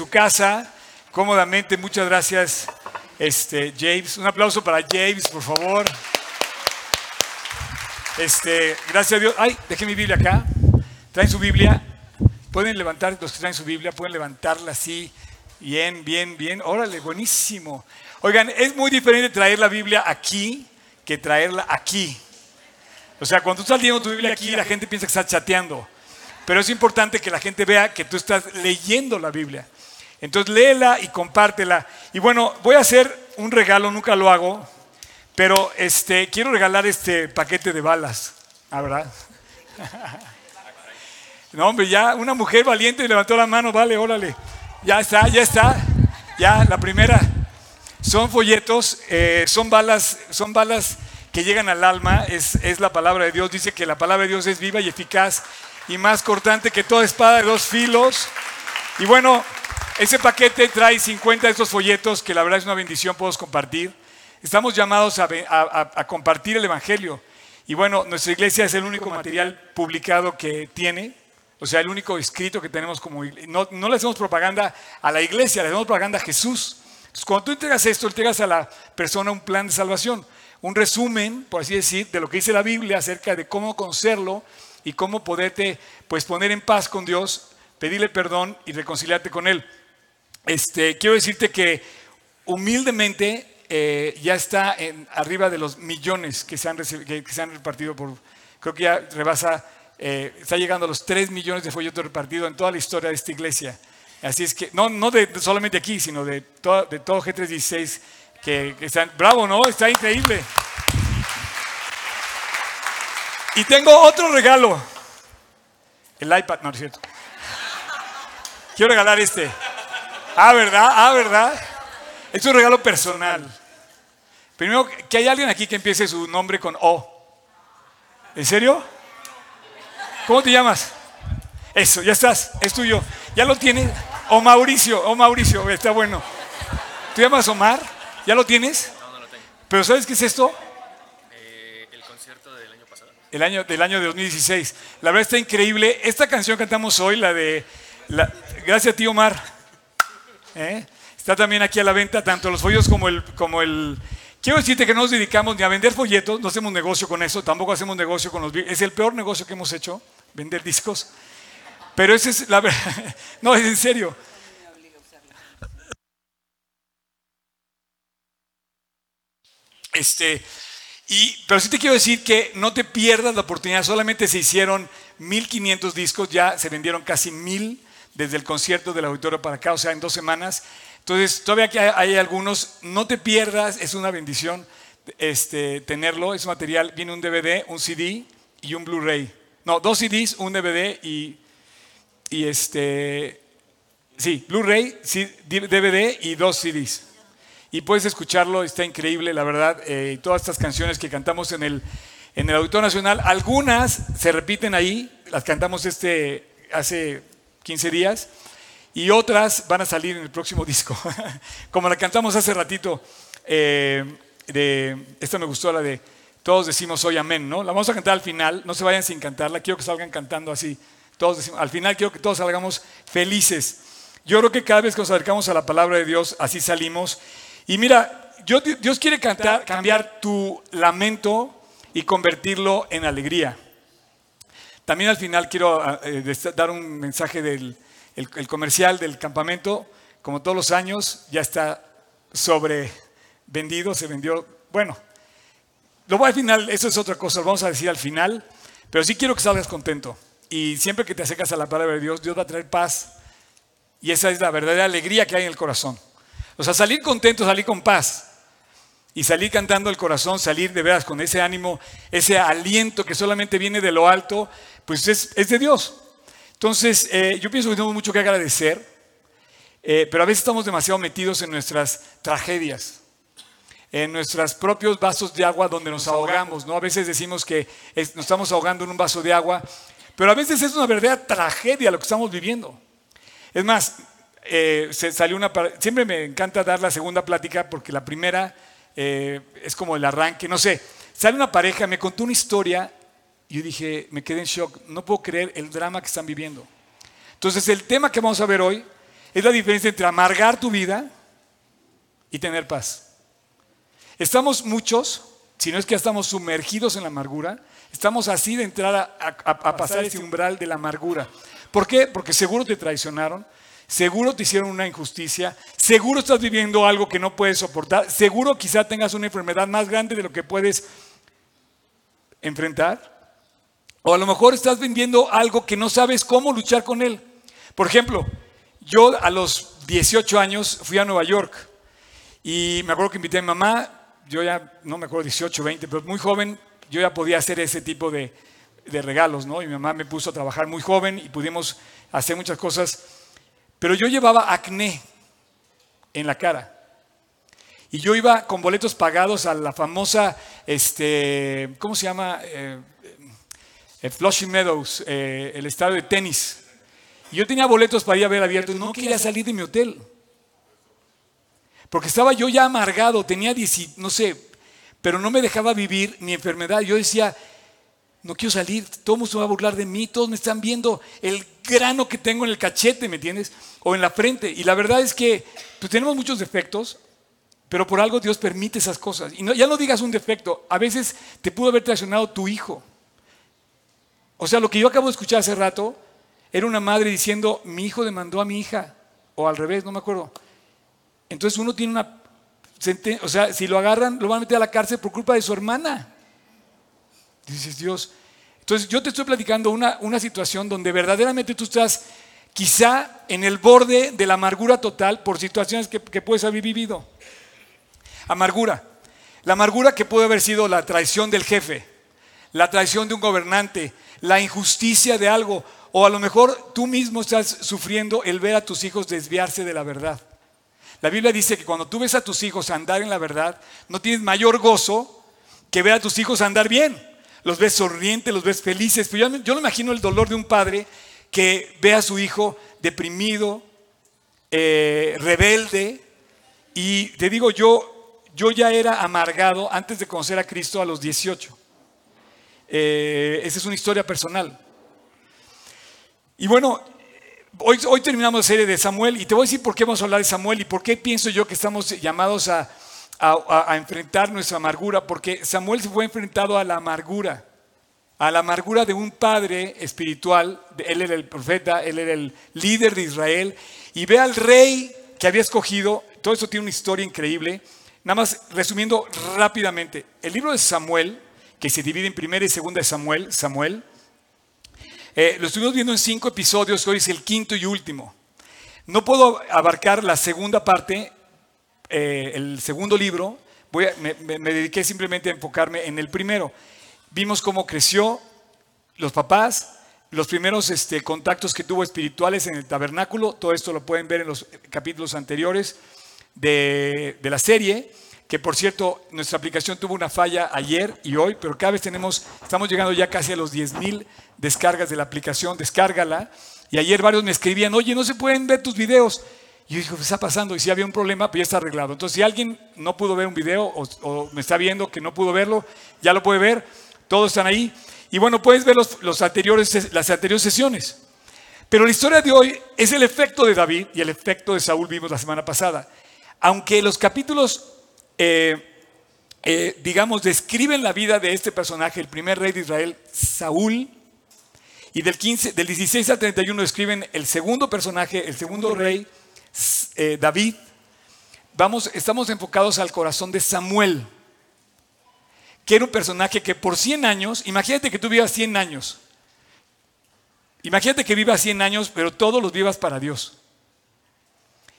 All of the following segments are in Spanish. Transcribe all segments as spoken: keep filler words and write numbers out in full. su casa cómodamente. Muchas gracias, este, James. Un aplauso para James, por favor. Este, gracias a Dios. Ay, dejé mi Biblia acá. Traen su Biblia. Pueden levantar, los que traen su Biblia, pueden levantarla así. Bien, bien, bien. Órale, buenísimo. Oigan, es muy diferente traer la Biblia aquí que traerla aquí. O sea, cuando tú estás leyendo tu Biblia aquí, la gente piensa que estás chateando. Pero es importante que la gente vea que tú estás leyendo la Biblia. Entonces, léela y compártela. Y bueno, voy a hacer un regalo, nunca lo hago, pero este, quiero regalar este paquete de balas. Ah, ¿verdad? No, hombre, ya una mujer valiente levantó la mano. Vale, órale. Ya está, ya está. Ya, la primera. Son folletos, eh, son balas, son balas que llegan al alma. Es, es la palabra de Dios. Dice que la palabra de Dios es viva y eficaz y más cortante que toda espada de dos filos. Y bueno, ese paquete trae cincuenta de estos folletos que la verdad es una bendición, podemos compartir. Estamos llamados a, a, a compartir el evangelio. Y bueno, nuestra iglesia es el único material publicado que tiene. O sea, el único escrito que tenemos como iglesia. No, no le hacemos propaganda a la iglesia, le hacemos propaganda a Jesús. Entonces, cuando tú entregas esto, entregas a la persona un plan de salvación, un resumen, por así decir, de lo que dice la Biblia acerca de cómo conocerlo y cómo poderte, pues, poner en paz con Dios, pedirle perdón y reconciliarte con Él. Este, quiero decirte que humildemente eh, ya está en, arriba de los millones que se han, que, que se han repartido por, creo que ya rebasa. Eh, está llegando a los tres millones de folletos repartidos en toda la historia de esta iglesia. Así es que, no, no de, de solamente aquí, sino de, to, de todo G trescientos dieciséis que, que están. ¡Bravo! ¿No? Está increíble. Y tengo otro regalo. El iPad, no, no es cierto. Quiero regalar este. Ah, ¿verdad? Ah, ¿verdad? Es un regalo personal. Primero, que hay alguien aquí que empiece su nombre con O. ¿En serio? ¿Cómo te llamas? Eso, ya estás, es tuyo. Ya lo tienes. O Mauricio, o Mauricio, está bueno. ¿Te llamas Omar? ¿Ya lo tienes? No, no lo tengo. ¿Pero sabes qué es esto? Eh, el concierto del año pasado. El año, del año de dos mil dieciséis. La verdad está increíble. Esta canción que cantamos hoy, la de... La, gracias a ti, Omar. ¿Eh? Está también aquí a la venta, tanto los folletos como el... Como el Quiero decirte que no nos dedicamos ni a vender folletos, no hacemos negocio con eso, tampoco hacemos negocio con los... Es el peor negocio que hemos hecho, vender discos. Pero esa es la verdad. No, es en serio. Este, y, pero sí te quiero decir que no te pierdas la oportunidad. Solamente se hicieron mil quinientos discos, ya se vendieron casi mil desde el concierto del auditorio para acá, o sea, en dos semanas. Entonces, todavía que hay algunos, no te pierdas, es una bendición este, tenerlo, es material, viene un D V D, un C D y un Blu-ray. No, dos C Ds, un D V D y, y este, sí, Blu-ray, D V D y dos C Ds. Y puedes escucharlo, está increíble, la verdad, eh, todas estas canciones que cantamos en el, en el Auditorio Nacional, algunas se repiten ahí, las cantamos este, hace quince días. Y otras van a salir en el próximo disco. Como la cantamos hace ratito, eh, de, esta me gustó, la de todos decimos hoy amén, ¿no? La vamos a cantar al final, no se vayan sin cantarla, quiero que salgan cantando así. Todos decimos, al final quiero que todos salgamos felices. Yo creo que cada vez que nos acercamos a la palabra de Dios, así salimos. Y mira, Dios quiere cantar, cambiar tu lamento y convertirlo en alegría. También al final quiero eh, dar un mensaje del... El, el comercial del campamento, como todos los años, ya está sobrevendido, se vendió. Bueno, lo voy al final, eso es otra cosa, lo vamos a decir al final, pero sí quiero que salgas contento. Y siempre que te acercas a la palabra de Dios, Dios va a traer paz. Y esa es la verdadera alegría que hay en el corazón. O sea, salir contento, salir con paz. Y salir cantando el corazón, salir de veras con ese ánimo, ese aliento que solamente viene de lo alto, pues es, es de Dios. Entonces, eh, yo pienso que tenemos mucho que agradecer, eh, pero a veces estamos demasiado metidos en nuestras tragedias, en nuestros propios vasos de agua donde nos ahogamos, ¿no? A veces decimos que es, nos estamos ahogando en un vaso de agua, pero a veces es una verdadera tragedia lo que estamos viviendo. Es más, eh, se salió una, siempre me encanta dar la segunda plática porque la primera eh, es como el arranque, no sé. Sale una pareja, me contó una historia. Yo dije, me quedé en shock, no puedo creer el drama que están viviendo. Entonces, el tema que vamos a ver hoy Es la diferencia entre amargar tu vida y tener paz. Estamos muchos, si no es que ya estamos sumergidos en la amargura, estamos así de entrar a, a, a, a pasar ese umbral de la amargura. ¿Por qué? Porque seguro te traicionaron, seguro te hicieron una injusticia, seguro estás viviendo algo que no puedes soportar, seguro quizá tengas una enfermedad más grande de lo que puedes enfrentar, o a lo mejor estás vendiendo algo que no sabes cómo luchar con él. Por ejemplo, yo a los dieciocho años fui a Nueva York y me acuerdo que invité a mi mamá, yo ya no me acuerdo dieciocho, veinte, pero muy joven, yo ya podía hacer ese tipo de, de regalos, ¿no? Y mi mamá me puso a trabajar muy joven y pudimos hacer muchas cosas, pero yo llevaba acné en la cara. Y yo iba con boletos pagados a la famosa, este, ¿cómo se llama? Eh, eh, Flushing Meadows, eh, el estadio de tenis. Y yo tenía boletos para ir a ver abierto. No quería salir de mi hotel. Porque estaba yo ya amargado, tenía diez, no sé, pero no me dejaba vivir mi enfermedad. Yo decía, no quiero salir, todo el mundo se va a burlar de mí, todos me están viendo el grano que tengo en el cachete, ¿me entiendes? O en la frente. Y la verdad es que pues, tenemos muchos defectos. Pero por algo Dios permite esas cosas. Y no, ya no digas un defecto. A veces te pudo haber traicionado tu hijo. O sea, lo que yo acabo de escuchar hace rato era una madre diciendo, mi hijo demandó a mi hija. O al revés, no me acuerdo. Entonces uno tiene una... O sea, si lo agarran, lo van a meter a la cárcel por culpa de su hermana. Dices, Dios. Entonces yo te estoy platicando una, una situación donde verdaderamente tú estás quizá en el borde de la amargura total por situaciones que, que puedes haber vivido. Amargura. La amargura que puede haber sido la traición del jefe, la traición de un gobernante, la injusticia de algo, o a lo mejor tú mismo estás sufriendo el ver a tus hijos desviarse de la verdad. La Biblia dice que cuando tú ves a tus hijos andar en la verdad, no tienes mayor gozo que ver a tus hijos andar bien. Los ves sonrientes, los ves felices. Pero yo, yo me imagino el dolor de un padre que ve a su hijo deprimido, eh, rebelde. Y te digo yo, Yo ya era amargado antes de conocer a Cristo a los dieciocho. Eh, esa es una historia personal. Y bueno, hoy, hoy terminamos la serie de Samuel y te voy a decir por qué vamos a hablar de Samuel y por qué pienso yo que estamos llamados a, a, a enfrentar nuestra amargura. Porque Samuel se fue enfrentado a la amargura, a la amargura de un padre espiritual. Él era el profeta, él era el líder de Israel. Y ve al rey que había escogido. Todo esto tiene una historia increíble. Nada más resumiendo rápidamente, el libro de Samuel, que se divide en primera y segunda de Samuel, Samuel eh, lo estuvimos viendo en cinco episodios, hoy es el quinto y último. No puedo abarcar la segunda parte, eh, el segundo libro, Voy a, me, me, me dediqué simplemente a enfocarme en el primero. Vimos cómo creció, los papás, los primeros este, contactos que tuvo espirituales en el tabernáculo, todo esto lo pueden ver en los capítulos anteriores. De, de la serie, que por cierto nuestra aplicación tuvo una falla ayer y hoy, pero cada vez tenemos, estamos llegando ya casi a los diez mil descargas de la aplicación, descárgala. Y ayer varios me escribían, oye, no se pueden ver tus videos. Y yo dije, ¿qué está pasando? Y si había un problema, pues ya está arreglado. Entonces si alguien no pudo ver un video o, o me está viendo que no pudo verlo, ya lo puede ver, todos están ahí. Y bueno, puedes ver los, los anteriores, las anteriores sesiones. Pero la historia de hoy es el efecto de David y el efecto de Saúl vimos la semana pasada. Aunque los capítulos, eh, eh, digamos, describen la vida de este personaje, el primer rey de Israel, Saúl, y del, quince, del dieciséis al treinta y uno describen el segundo personaje, el segundo rey, eh, David, vamos, estamos enfocados al corazón de Samuel, que era un personaje que por cien años, imagínate que tú vivas cien años, imagínate que vivas cien años, pero todos los vivas para Dios,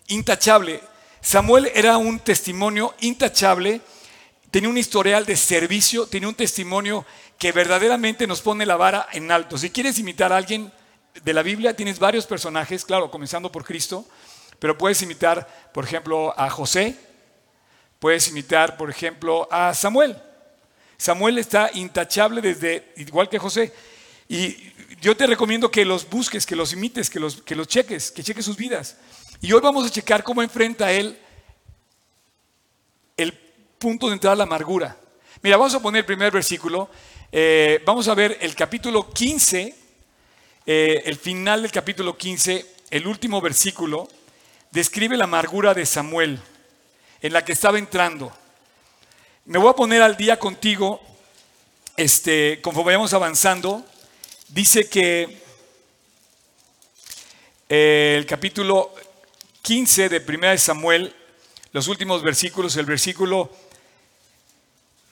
intachable. Samuel era un testimonio intachable, tenía un historial de servicio, tenía un testimonio que verdaderamente nos pone la vara en alto. Si quieres imitar a alguien de la Biblia, tienes varios personajes, claro, comenzando por Cristo, pero puedes imitar, por ejemplo, a José, puedes imitar, por ejemplo, a Samuel. Samuel está intachable desde, igual que José. Y yo te recomiendo que los busques, que los imites, que los, que los cheques, que cheques sus vidas. Y hoy vamos a checar cómo enfrenta él el punto de entrada a la amargura. Mira, vamos a poner el primer versículo. Eh, vamos a ver el capítulo quince, eh, el final del capítulo quince, el último versículo. describe la amargura de Samuel en la que estaba entrando. Me voy a poner al día contigo, este, conforme vayamos avanzando. Dice que eh, el capítulo quince de primera de Samuel, los últimos versículos, el versículo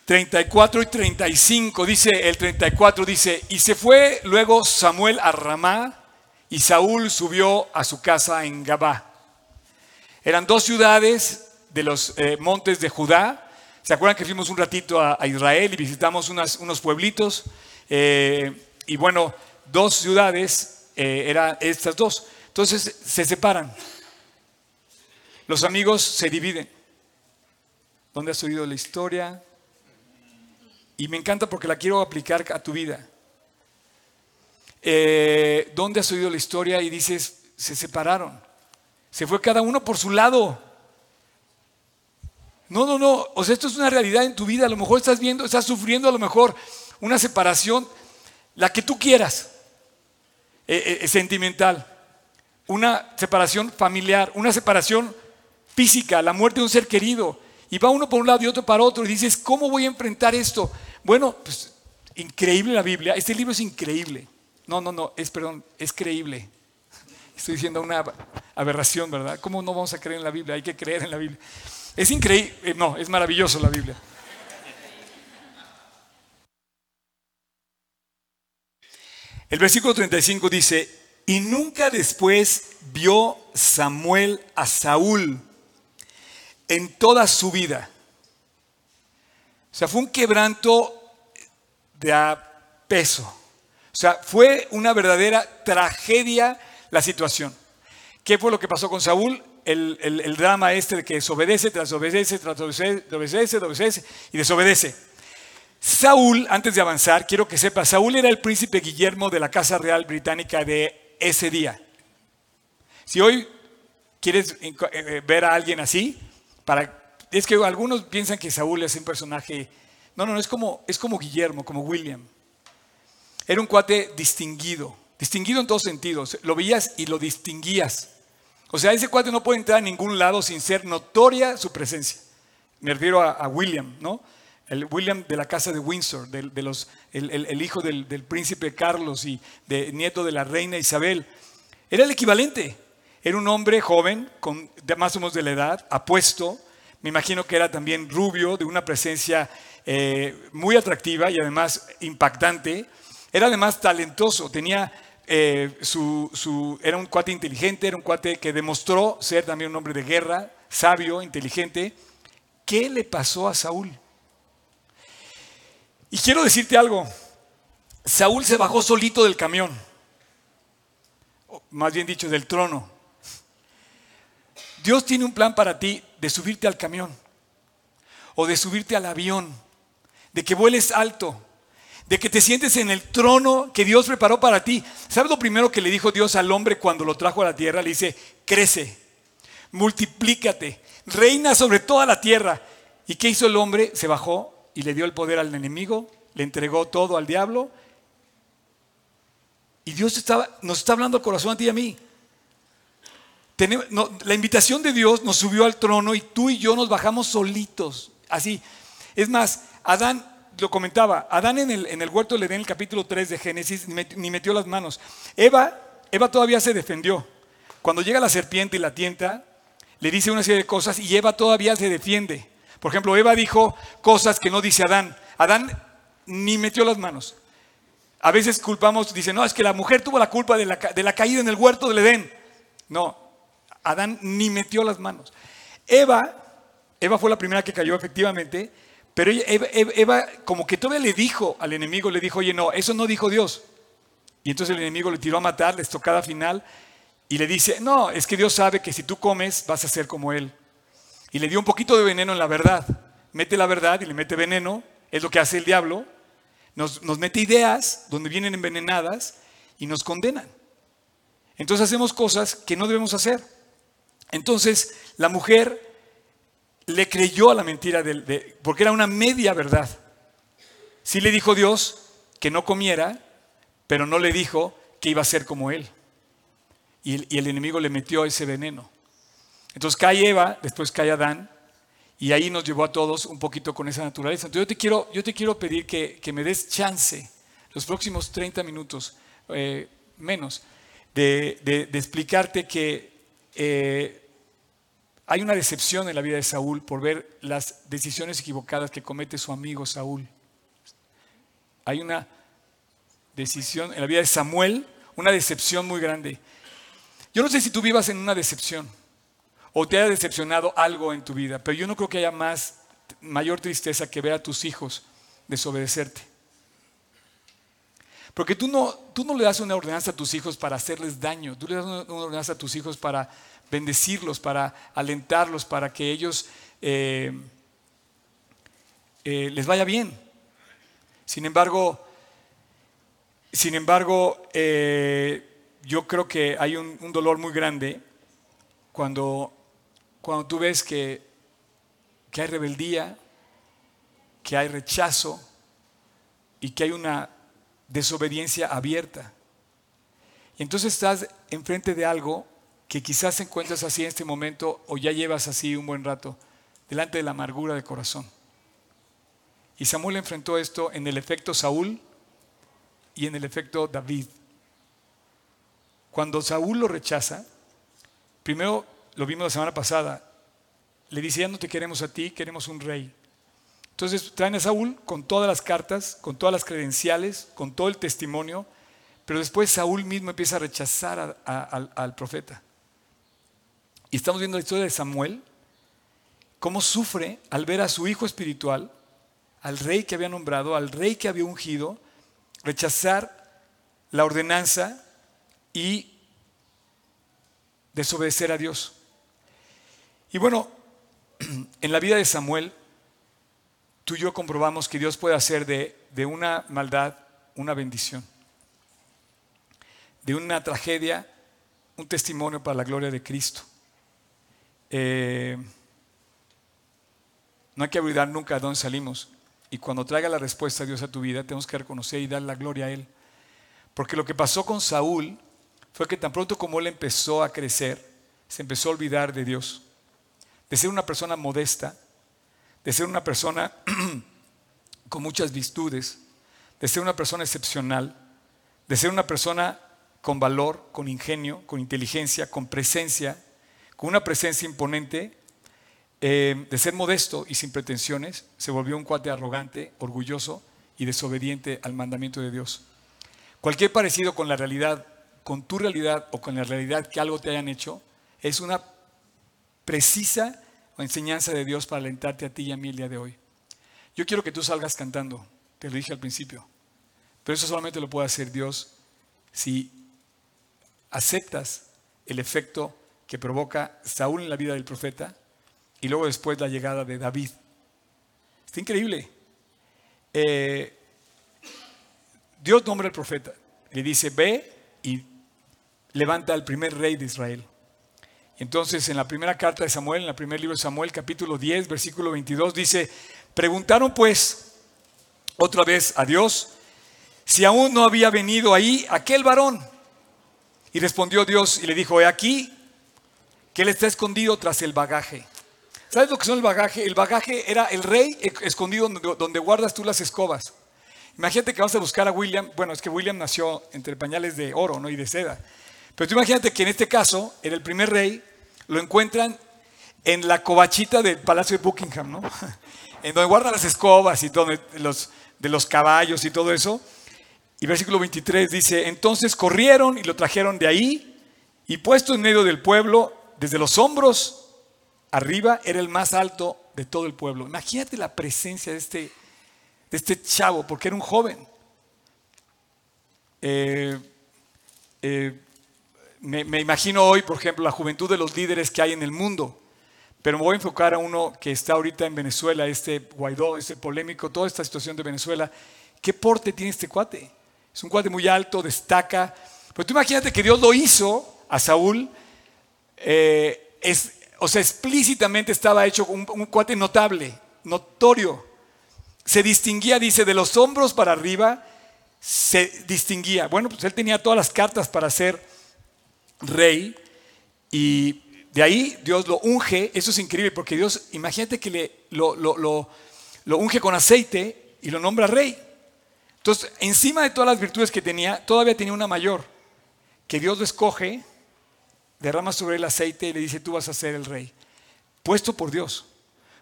treinta y cuatro y treinta y cinco, dice el treinta y cuatro, dice: y se fue luego Samuel a Ramá, y Saúl subió a su casa en Gabá. Eran dos ciudades de los eh, montes de Judá. ¿Se acuerdan que fuimos un ratito a, a Israel y visitamos unas, unos pueblitos? Eh, Y bueno, dos ciudades, eh, eran estas dos. Entonces se separan. Los amigos se dividen. ¿Dónde has oído la historia? Y me encanta porque la quiero aplicar a tu vida. Eh, ¿Dónde has oído la historia? Y dices, se separaron. Se fue cada uno por su lado. No, no, no. O sea, esto es una realidad en tu vida. A lo mejor estás viendo, estás sufriendo a lo mejor una separación. La que tú quieras, eh, eh, sentimental, una separación familiar, una separación física, la muerte de un ser querido. Y va uno por un lado y otro para otro y dices, ¿cómo voy a enfrentar esto? Bueno, pues increíble la Biblia. Este libro es increíble. No, no, no, es, perdón, es creíble. Estoy diciendo una aberración, ¿verdad? ¿Cómo no vamos a creer en la Biblia? Hay que creer en la Biblia. Es increíble, eh, no, es maravilloso la Biblia. El versículo treinta y cinco dice: y nunca después vio Samuel a Saúl en toda su vida. O sea, fue un quebranto de a peso. O sea, fue una verdadera tragedia la situación. ¿Qué fue lo que pasó con Saúl? El, el, el drama este de que desobedece, tras obedece, tras obedece, obedece, obedece y desobedece. Saúl, antes de avanzar, quiero que sepa, Saúl era el príncipe Guillermo de la Casa Real Británica de ese día. Si hoy quieres ver a alguien así, para, es que algunos piensan que Saúl es un personaje. No, no, no, es como, es como Guillermo, como William. Era un cuate distinguido, distinguido en todos sentidos. Lo veías y lo distinguías. O sea, ese cuate no puede entrar a ningún lado sin ser notoria su presencia. Me refiero a, a William, ¿no? El William de la casa de Windsor, de, de los, el, el, el hijo del, del príncipe Carlos y de, nieto de la reina Isabel. Era el equivalente. Era un hombre joven, con, de más o menos de la edad, apuesto. Me imagino que era también rubio, de una presencia eh, muy atractiva y además impactante. Era además talentoso. Tenía, eh, su, su, era un cuate inteligente, era un cuate que demostró ser también un hombre de guerra, sabio, inteligente. ¿Qué le pasó a Saúl? Y quiero decirte algo, Saúl se bajó solito del camión, o más bien dicho, del trono. Dios tiene un plan para ti de subirte al camión, o de subirte al avión, de que vueles alto, de que te sientes en el trono que Dios preparó para ti. ¿Sabes lo primero que le dijo Dios al hombre cuando lo trajo a la tierra? Le dice: crece, multiplícate, reina sobre toda la tierra. ¿Y qué hizo el hombre? Se bajó. Y le dio el poder al enemigo, le entregó todo al diablo. Y Dios estaba, nos está hablando al corazón a ti y a mí. Tenemos, no, la invitación de Dios nos subió al trono y tú y yo nos bajamos solitos. Así. Es más, Adán, lo comentaba, Adán en el, en el huerto de Edén, el capítulo tres de Génesis, ni metió las manos. Eva, Eva todavía se defendió. Cuando llega la serpiente y la tienta, le dice una serie de cosas y Eva todavía se defiende. Por ejemplo, Eva dijo cosas que no dice Adán. Adán ni metió las manos. A veces culpamos, dicen, no, es que la mujer tuvo la culpa de la, de la caída en el huerto del Edén. No, Adán ni metió las manos. Eva, Eva fue la primera que cayó efectivamente, pero ella, Eva, Eva, Eva como que todavía le dijo al enemigo, le dijo, oye, no, eso no dijo Dios. Y entonces el enemigo le tiró a matar, la estocada final, y le dice, no, es que Dios sabe que si tú comes vas a ser como Él. Y le dio un poquito de veneno en la verdad. Mete la verdad y le mete veneno. Es lo que hace el diablo. Nos, nos mete ideas donde vienen envenenadas y nos condenan. Entonces hacemos cosas que no debemos hacer. Entonces la mujer le creyó a la mentira de, de, porque era una media verdad. Sí le dijo Dios que no comiera, pero no le dijo que iba a ser como Él. Y el, y el enemigo le metió ese veneno. Entonces cae Eva, después cae Adán, y ahí nos llevó a todos un poquito con esa naturaleza. Entonces yo te quiero, yo te quiero pedir que, que me des chance, los próximos treinta minutos, eh, menos, de, de, de explicarte que eh, hay una decepción en la vida de Saúl por ver las decisiones equivocadas que comete su amigo Saúl. Hay una decisión en la vida de Samuel, una decepción muy grande. Yo no sé si tú vivas en una decepción o te haya decepcionado algo en tu vida, pero yo no creo que haya más, mayor tristeza que ver a tus hijos desobedecerte. Porque tú no, tú no le das una ordenanza a tus hijos para hacerles daño, tú le das una, una ordenanza a tus hijos para bendecirlos, para alentarlos, para que ellos eh, eh, les vaya bien. Sin embargo, sin embargo eh, yo creo que hay un, un dolor muy grande cuando... Cuando tú ves que, que hay rebeldía, que hay rechazo y que hay una desobediencia abierta. Y entonces estás enfrente de algo que quizás encuentras así en este momento o ya llevas así un buen rato, delante de la amargura de corazón. Y Samuel enfrentó esto en el efecto Saúl y en el efecto David. Cuando Saúl lo rechaza, primero lo vimos la semana pasada, le dice: ya no te queremos a ti, queremos un rey. Entonces traen a Saúl con todas las cartas, con todas las credenciales, con todo el testimonio, pero después Saúl mismo empieza a rechazar a, a, al, al profeta. Y estamos viendo la historia de Samuel, cómo sufre al ver a su hijo espiritual, al rey que había nombrado, al rey que había ungido, rechazar la ordenanza y desobedecer a Dios. Y bueno, en la vida de Samuel, tú y yo comprobamos que Dios puede hacer de, de una maldad una bendición, de una tragedia un testimonio para la gloria de Cristo. Eh, no hay que olvidar nunca de dónde salimos, y cuando traiga la respuesta de Dios a tu vida, tenemos que reconocer y dar la gloria a Él. Porque lo que pasó con Saúl fue que tan pronto como él empezó a crecer, se empezó a olvidar de Dios, de ser una persona modesta, de ser una persona con muchas virtudes, de ser una persona excepcional, de ser una persona con valor, con ingenio, con inteligencia, con presencia, con una presencia imponente, eh, de ser modesto y sin pretensiones. Se volvió un cuate arrogante, orgulloso y desobediente al mandamiento de Dios. Cualquier parecido con la realidad, con tu realidad o con la realidad que algo te hayan hecho, es una precisa enseñanza de Dios para alentarte a ti y a mí el día de hoy. Yo quiero que tú salgas cantando, te lo dije al principio, pero eso solamente lo puede hacer Dios si aceptas el efecto que provoca Saúl en la vida del profeta y luego después la llegada de David. Está increíble. Eh, Dios nombra al profeta, le dice: ve y levanta al primer rey de Israel. Entonces, en la primera carta de Samuel, en el primer libro de Samuel, capítulo diez, versículo veintidós, dice: preguntaron pues otra vez a Dios si aún no había venido ahí aquel varón. Y respondió Dios y le dijo: he aquí que él está escondido tras el bagaje. ¿Sabes lo que son el bagaje? El bagaje era el rey escondido donde guardas tú las escobas. Imagínate que vas a buscar a William. Bueno, es que William nació entre pañales de oro, ¿no? Y de seda. Pero tú imagínate que en este caso era el primer rey, lo encuentran en la covachita del Palacio de Buckingham, ¿no? En donde guardan las escobas y todo, de los, de los caballos y todo eso. Y versículo veintitrés dice: entonces corrieron y lo trajeron de ahí, y puesto en medio del pueblo, desde los hombros arriba, era el más alto de todo el pueblo. Imagínate la presencia de este de este chavo, porque era un joven. Eh, eh, me, me imagino hoy, por ejemplo, la juventud de los líderes que hay en el mundo, pero me voy a enfocar a uno que está ahorita en Venezuela, este Guaidó, este polémico, toda esta situación de Venezuela. ¿Qué porte tiene este cuate? Es un cuate muy alto, destaca. Pero tú imagínate que Dios lo hizo a Saúl, eh, es, o sea, explícitamente estaba hecho un, un cuate notable, notorio. Se distinguía, dice, de los hombros para arriba, se distinguía. Bueno, pues él tenía todas las cartas para ser rey y De ahí Dios lo unge. Eso es increíble porque Dios, imagínate que le, lo, lo, lo, lo unge con aceite y lo nombra rey. Entonces, encima de todas las virtudes que tenía, todavía tenía una mayor, que Dios lo escoge, derrama sobre él aceite y le dice: tú vas a ser el rey, puesto por Dios,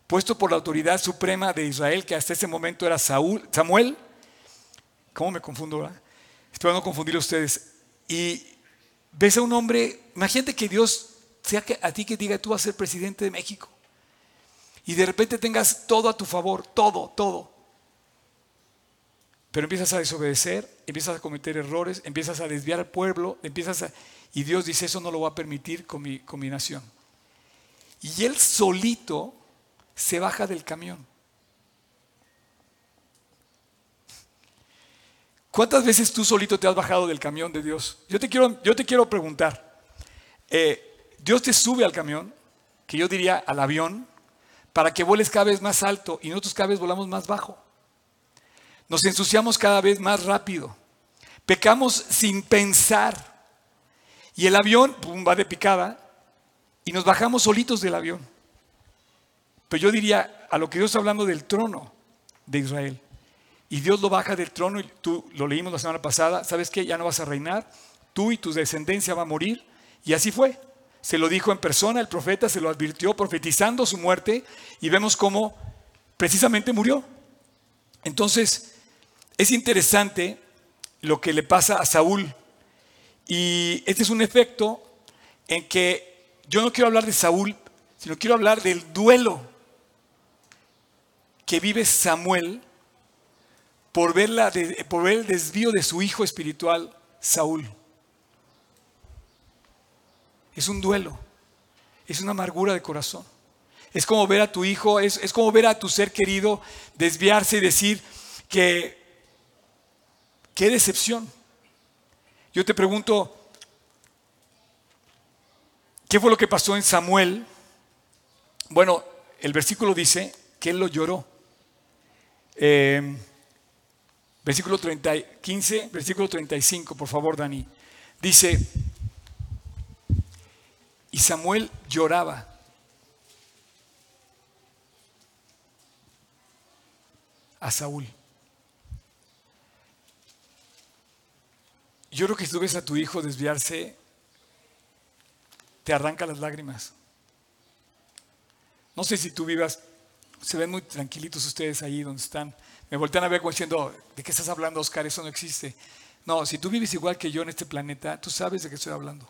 puesto por la autoridad suprema de Israel, que hasta ese momento era Saúl, Samuel. ¿Cómo me confundo ahora? Espero no confundir a ustedes. Y ves a un hombre, imagínate que Dios sea que a ti que diga: tú vas a ser presidente de México, y de repente tengas todo a tu favor, todo, todo. Pero empiezas a desobedecer, empiezas a cometer errores, empiezas a desviar al pueblo, empiezas a... y Dios dice: eso no lo va a permitir con mi, con mi nación. Y él solito se baja del camión. ¿Cuántas veces tú solito te has bajado del camión de Dios? Yo te quiero, yo te quiero preguntar, eh, Dios te sube al camión, que yo diría al avión, para que vueles cada vez más alto, y nosotros cada vez volamos más bajo. Nos ensuciamos cada vez más rápido. Pecamos sin pensar. Y el avión, pum, va de picada. Y nos bajamos solitos del avión. Pero yo diría, a lo que Dios está hablando del trono de Israel. Y Dios lo baja del trono. Y tú lo leímos la semana pasada. ¿Sabes qué? Ya no vas a reinar. Tú y tu descendencia va a morir. Y así fue. Se lo dijo en persona el profeta. Se lo advirtió profetizando su muerte. Y vemos cómo precisamente murió. Entonces... es interesante lo que le pasa a Saúl, y este es un efecto en que yo no quiero hablar de Saúl, sino quiero hablar del duelo que vive Samuel por ver, la, por ver el desvío de su hijo espiritual Saúl. Es un duelo, es una amargura de corazón, es como ver a tu hijo, es, es como ver a tu ser querido desviarse y decir que... ¡qué decepción! Yo te pregunto, ¿qué fue lo que pasó en Samuel? Bueno, el versículo dice que él lo lloró. Eh, versículo treinta, quince, versículo treinta y cinco, por favor, Dani. Dice, y Samuel lloraba. A Saúl. Yo creo que si tú ves a tu hijo desviarse, te arranca las lágrimas. No sé si tú vivas, se ven muy tranquilitos ustedes ahí donde están. Me voltean a ver como diciendo, ¿de qué estás hablando, Oscar? Eso no existe. No, si tú vives igual que yo en este planeta, tú sabes de qué estoy hablando.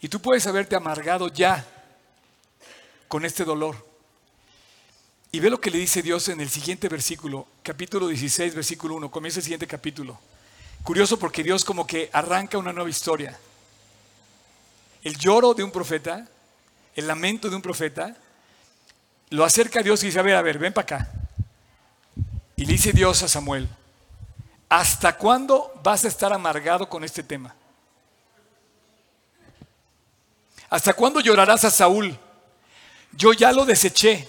Y tú puedes haberte amargado ya con este dolor. Y ve lo que le dice Dios en el siguiente versículo, capítulo dieciséis, versículo uno. Comienza el siguiente capítulo. Curioso porque Dios como que arranca una nueva historia. El lloro de un profeta, el lamento de un profeta, lo acerca a Dios y dice, a ver, a ver, ven para acá. Y le dice Dios a Samuel, ¿hasta cuándo vas a estar amargado con este tema? ¿Hasta cuándo llorarás a Saúl? Yo ya lo deseché.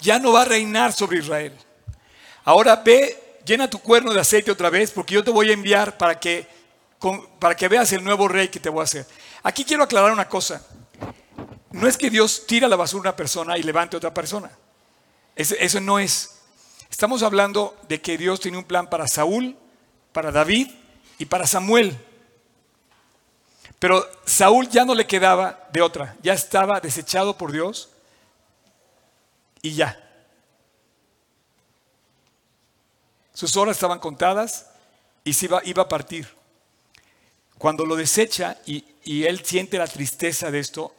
Ya no va a reinar sobre Israel. Ahora ve... llena tu cuerno de aceite otra vez, porque yo te voy a enviar para que, para que veas el nuevo rey que te voy a hacer. Aquí quiero aclarar una cosa. No es que Dios tira la basura a una persona y levante a otra persona. Eso no es. Estamos hablando de que Dios tiene un plan para Saúl, para David y para Samuel. Pero Saúl ya no le quedaba de otra. Ya estaba desechado por Dios y ya. Sus horas estaban contadas y se iba, iba a partir. Cuando lo desecha y, y él siente la tristeza de esto,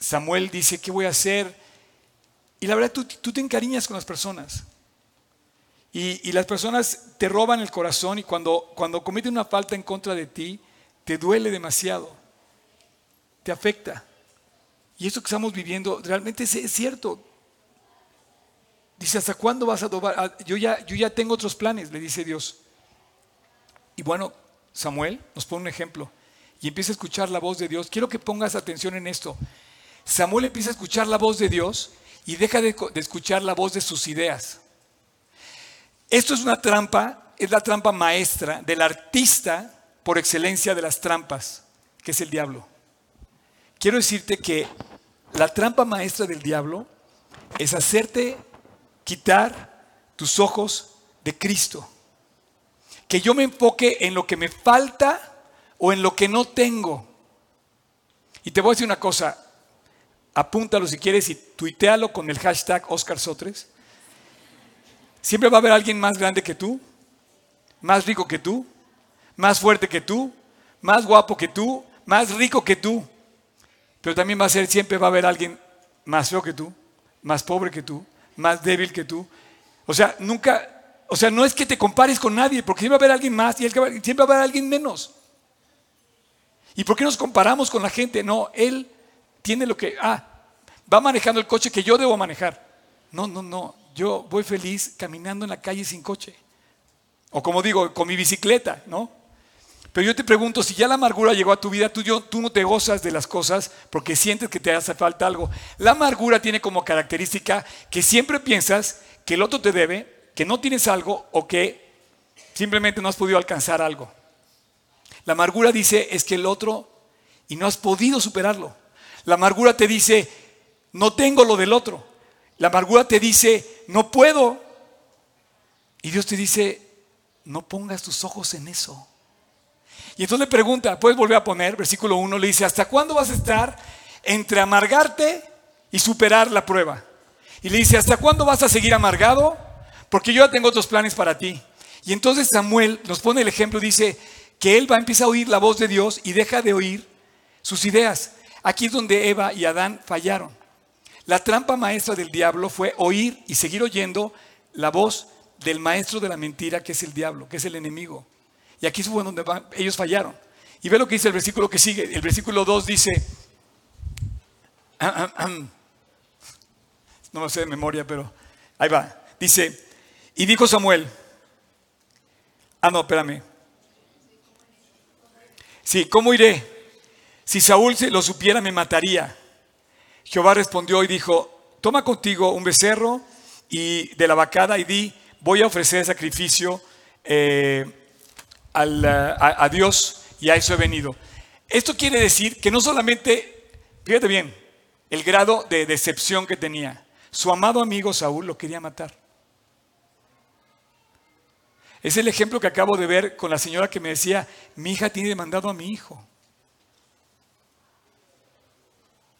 Samuel dice, ¿qué voy a hacer? Y la verdad, tú, tú te encariñas con las personas. Y, y las personas te roban el corazón y cuando, cuando cometen una falta en contra de ti, te duele demasiado. Te afecta. Y esto que estamos viviendo realmente es, es cierto. Dice, ¿hasta cuándo vas a adobar? Yo ya, yo ya tengo otros planes, le dice Dios. Y bueno, Samuel nos pone un ejemplo y empieza a escuchar la voz de Dios. Quiero que pongas atención en esto. Samuel empieza a escuchar la voz de Dios y deja de, de escuchar la voz de sus ideas. Esto es una trampa, es la trampa maestra del artista por excelencia de las trampas, que es el diablo. quiero decirte que la trampa maestra del diablo es hacerte quitar tus ojos de Cristo. Que yo me enfoque en lo que me falta o en lo que no tengo. Y te voy a decir una cosa, apúntalo si quieres y tuitealo con el hashtag Oscar Sotres. Siempre va a haber alguien más grande que tú, más rico que tú, más fuerte que tú, más guapo que tú, más rico que tú. Pero también va a ser, siempre va a haber alguien más feo que tú, más pobre que tú, más débil que tú. O sea, nunca, o sea, no es que te compares con nadie, porque siempre va a haber alguien más y siempre va a haber alguien menos. ¿Y por qué nos comparamos con la gente? No, él tiene lo que, ah, va manejando el coche que yo debo manejar. No, no, no, yo voy feliz caminando en la calle sin coche. O como digo, con mi bicicleta, ¿no? Pero yo te pregunto, si ya la amargura llegó a tu vida, tú, yo, tú no te gozas de las cosas porque sientes que te hace falta algo. La amargura tiene como característica que siempre piensas que el otro te debe, que no tienes algo o que simplemente no has podido alcanzar algo. La amargura dice es que el otro y no has podido superarlo. La amargura te dice no tengo lo del otro. La amargura te dice no puedo. Y Dios te dice no pongas tus ojos en eso. Y entonces le pregunta, puedes volver a poner, versículo uno, le dice, ¿hasta cuándo vas a estar entre amargarte y superar la prueba? Y le dice, ¿hasta cuándo vas a seguir amargado? Porque yo ya tengo otros planes para ti. Y entonces Samuel nos pone el ejemplo, dice que él va a empezar a oír la voz de Dios y deja de oír sus ideas. Aquí es donde Eva y Adán fallaron. La trampa maestra del diablo fue oír y seguir oyendo la voz del maestro de la mentira, que es el diablo, que es el enemigo. Y aquí fue donde ellos fallaron. Y ve lo que dice el versículo que sigue. El versículo dos dice, no me sé de memoria, pero ahí va. Dice, y dijo Samuel, ah no, espérame. Sí, ¿cómo iré? Si Saúl se lo supiera me mataría. Jehová respondió y dijo, toma contigo un becerro y de la vacada y di, voy a ofrecer sacrificio eh, Al, a, a Dios y a eso he venido. Esto quiere decir que no solamente, fíjate bien, el grado de decepción que tenía. Su amado amigo Saúl lo quería matar. Es el ejemplo que acabo de ver con la señora que me decía, mi hija tiene demandado a mi hijo.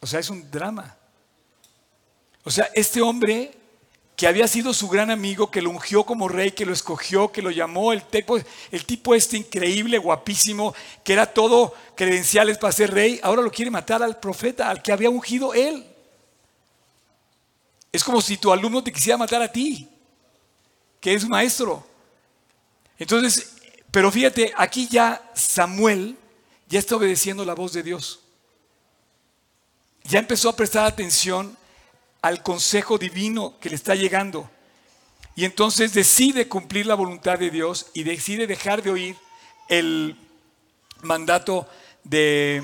O sea, es un drama. O sea, este hombre que había sido su gran amigo, que lo ungió como rey, que lo escogió, que lo llamó, el tipo, el tipo este increíble, guapísimo, que era todo credenciales para ser rey, ahora lo quiere matar al profeta, al que había ungido él. Es como si tu alumno te quisiera matar a ti, que es maestro. Entonces, pero fíjate, aquí ya Samuel ya está obedeciendo la voz de Dios. Ya empezó a prestar atención al consejo divino que le está llegando y entonces decide cumplir la voluntad de Dios y decide dejar de oír el mandato de,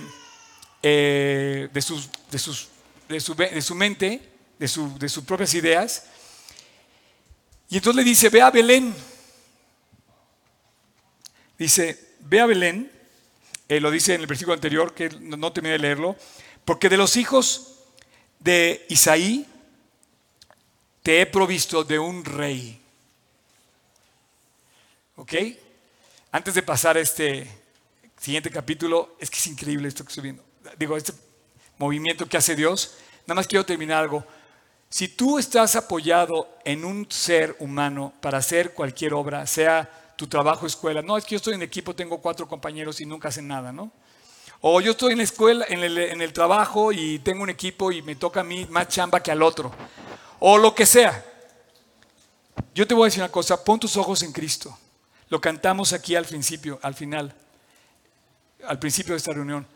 eh, de, sus, de, sus, de, su, de su mente, de, su, de sus propias ideas, y entonces le dice, ve a Belén, dice, ve a Belén, eh, lo dice en el versículo anterior que no, no terminé de leerlo, porque de los hijos de Isaí te he provisto de un rey. ¿Ok? Antes de pasar a este siguiente capítulo, es que es increíble esto que estoy viendo. Digo, este movimiento que hace Dios. Nada más quiero terminar algo. Si tú estás apoyado en un ser humano para hacer cualquier obra, sea tu trabajo, escuela. No, es que yo estoy en equipo, tengo cuatro compañeros y nunca hacen nada, ¿no? O yo estoy en la escuela, en el, en el trabajo y tengo un equipo y me toca a mí más chamba que al otro. O lo que sea. Yo te voy a decir una cosa, pon tus ojos en Cristo. Lo cantamos aquí al principio, al final, al principio de esta reunión.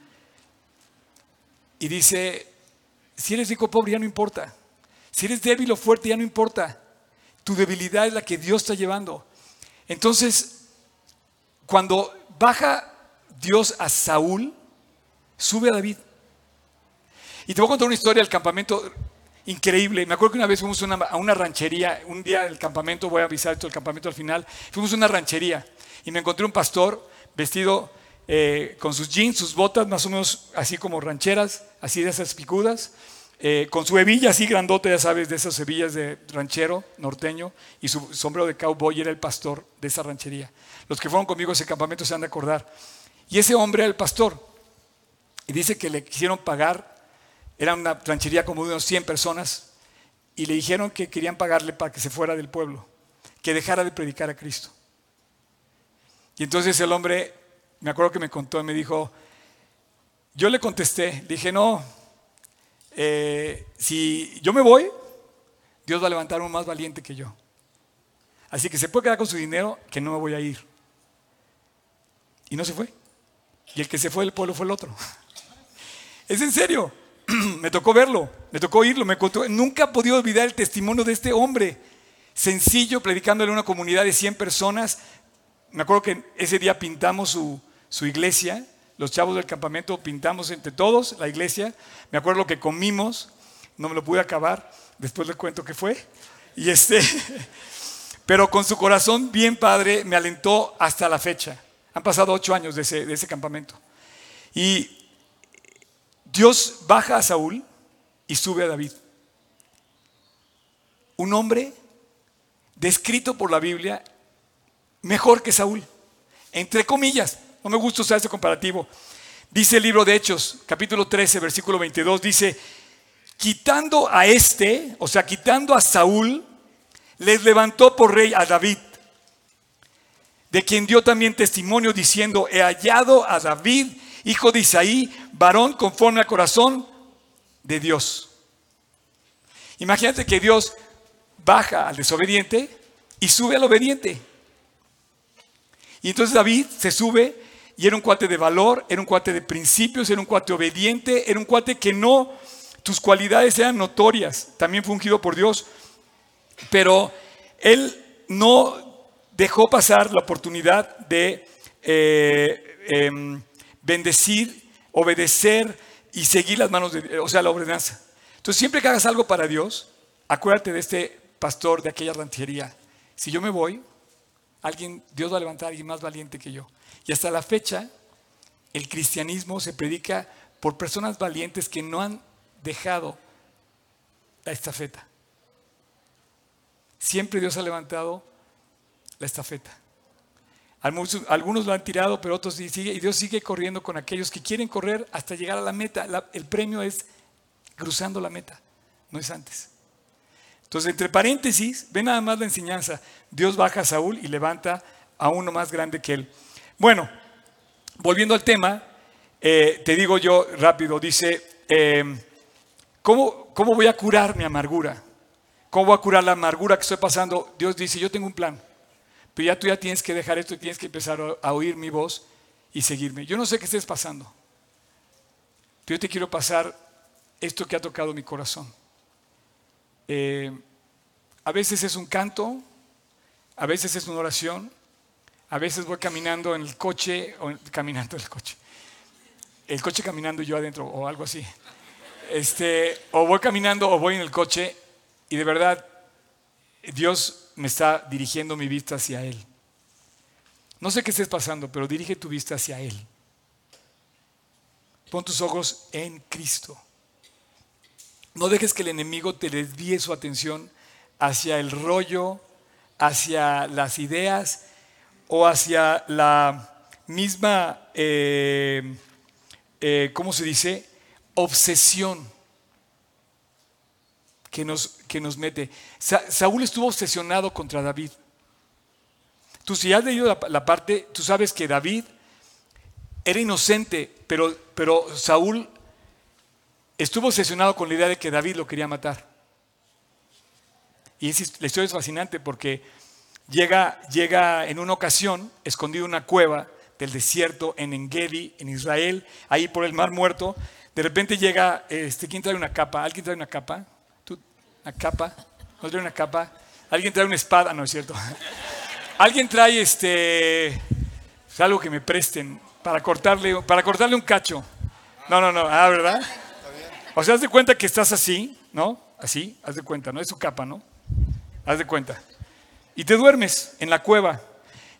Y dice, si eres rico o pobre ya no importa. Si eres débil o fuerte ya no importa. Tu debilidad es la que Dios está llevando. Entonces, cuando baja Dios a Saúl, sube a David. Y te voy a contar una historia del campamento increíble. Me acuerdo que una vez fuimos una, a una ranchería. Un día del campamento, voy a avisar esto del campamento al final. Fuimos a una ranchería y me encontré un pastor vestido eh, con sus jeans, sus botas más o menos así como rancheras, así de esas picudas, eh, con su hebilla así grandote, ya sabes, de esas hebillas de ranchero norteño, y su sombrero de cowboy. Era el pastor de esa ranchería. Los que fueron conmigo a ese campamento se han de acordar. Y ese hombre era el pastor, y dice que le quisieron pagar, era una ranchería como de unos cien personas, y le dijeron que querían pagarle para que se fuera del pueblo, que dejara de predicar a Cristo. Y entonces el hombre, me acuerdo que me contó y me dijo, yo le contesté, le dije, no, eh, si yo me voy, Dios va a levantar uno más valiente que yo. Así que se puede quedar con su dinero, que no me voy a ir. Y no se fue. Y el que se fue del pueblo fue el otro. Es en serio. Me tocó verlo, me tocó oírlo, me contó. Nunca he podido olvidar el testimonio de este hombre sencillo, predicándole a una comunidad de cien personas. Me acuerdo que ese día pintamos su, su iglesia. Los chavos del campamento pintamos entre todos la iglesia. Me acuerdo lo que comimos. No me lo pude acabar, después les cuento qué fue. Y este, pero con su corazón bien padre, me alentó hasta la fecha. Han pasado ocho años de ese, de ese campamento. Y Dios baja a Saúl y sube a David. Un hombre descrito por la Biblia mejor que Saúl, entre comillas. No me gusta usar este comparativo. Dice el libro de Hechos, capítulo trece, versículo veintidós, dice, quitando a este, o sea, quitando a Saúl, les levantó por rey a David, de quien dio también testimonio diciendo, he hallado a David, hijo de Isaí, varón conforme al corazón de Dios. Imagínate que Dios baja al desobediente y sube al obediente. Y entonces David se sube, y era un cuate de valor, era un cuate de principios, era un cuate obediente, era un cuate que no, tus cualidades eran notorias, también fue ungido por Dios, pero él no dejó pasar la oportunidad de eh, eh, bendecir, obedecer y seguir las manos de, o sea, la ordenanza. Entonces, siempre que hagas algo para Dios, acuérdate de este pastor de aquella ranchería. Si yo me voy, alguien, Dios va a levantar a alguien más valiente que yo. Y hasta la fecha, el cristianismo se predica por personas valientes que no han dejado la estafeta. Siempre Dios ha levantado la estafeta. Algunos, algunos lo han tirado, pero otros sigue, y Dios sigue corriendo con aquellos que quieren correr hasta llegar a la meta. La, el premio es cruzando la meta, no es antes. Entonces, entre paréntesis, ve nada más la enseñanza. Dios baja a Saúl y levanta a uno más grande que él. Bueno, volviendo al tema, eh, te digo yo rápido, dice, eh, ¿cómo, ¿cómo voy a curar mi amargura? ¿Cómo voy a curar la amargura que estoy pasando? Dios dice, yo tengo un plan. Pero ya tú ya tienes que dejar esto y tienes que empezar a oír mi voz y seguirme. Yo no sé qué estés pasando, pero yo te quiero pasar esto que ha tocado mi corazón. Eh, a veces es un canto, a veces es una oración, a veces voy caminando en el coche, o en, caminando en el coche, el coche caminando y yo adentro o algo así. Este, o voy caminando o voy en el coche y de verdad Dios me está dirigiendo mi vista hacia Él. No sé qué estés pasando, pero dirige tu vista hacia Él. Pon tus ojos en Cristo. No dejes que el enemigo te desvíe su atención hacia el rollo, hacia las ideas o hacia la misma, eh, eh, ¿cómo se dice? Obsesión que nos que nos mete. Sa- Saúl estuvo obsesionado contra David. Tú si has leído la, la parte, tú sabes que David era inocente, pero, pero Saúl estuvo obsesionado con la idea de que David lo quería matar. Y es, la historia es fascinante porque llega, llega en una ocasión, escondido en una cueva del desierto en Engedi, en Israel, ahí por el Mar Muerto. De repente llega, este, ¿quién trae una capa? ¿Alguien trae una capa? Una capa, no trae una capa. Alguien trae una espada, no es cierto. Alguien trae este algo que me presten para cortarle, para cortarle un cacho. No, no, no, ah, ¿verdad? O sea, haz de cuenta que estás así, ¿no? Así, haz de cuenta, no es su capa, ¿no? Haz de cuenta. Y te duermes en la cueva.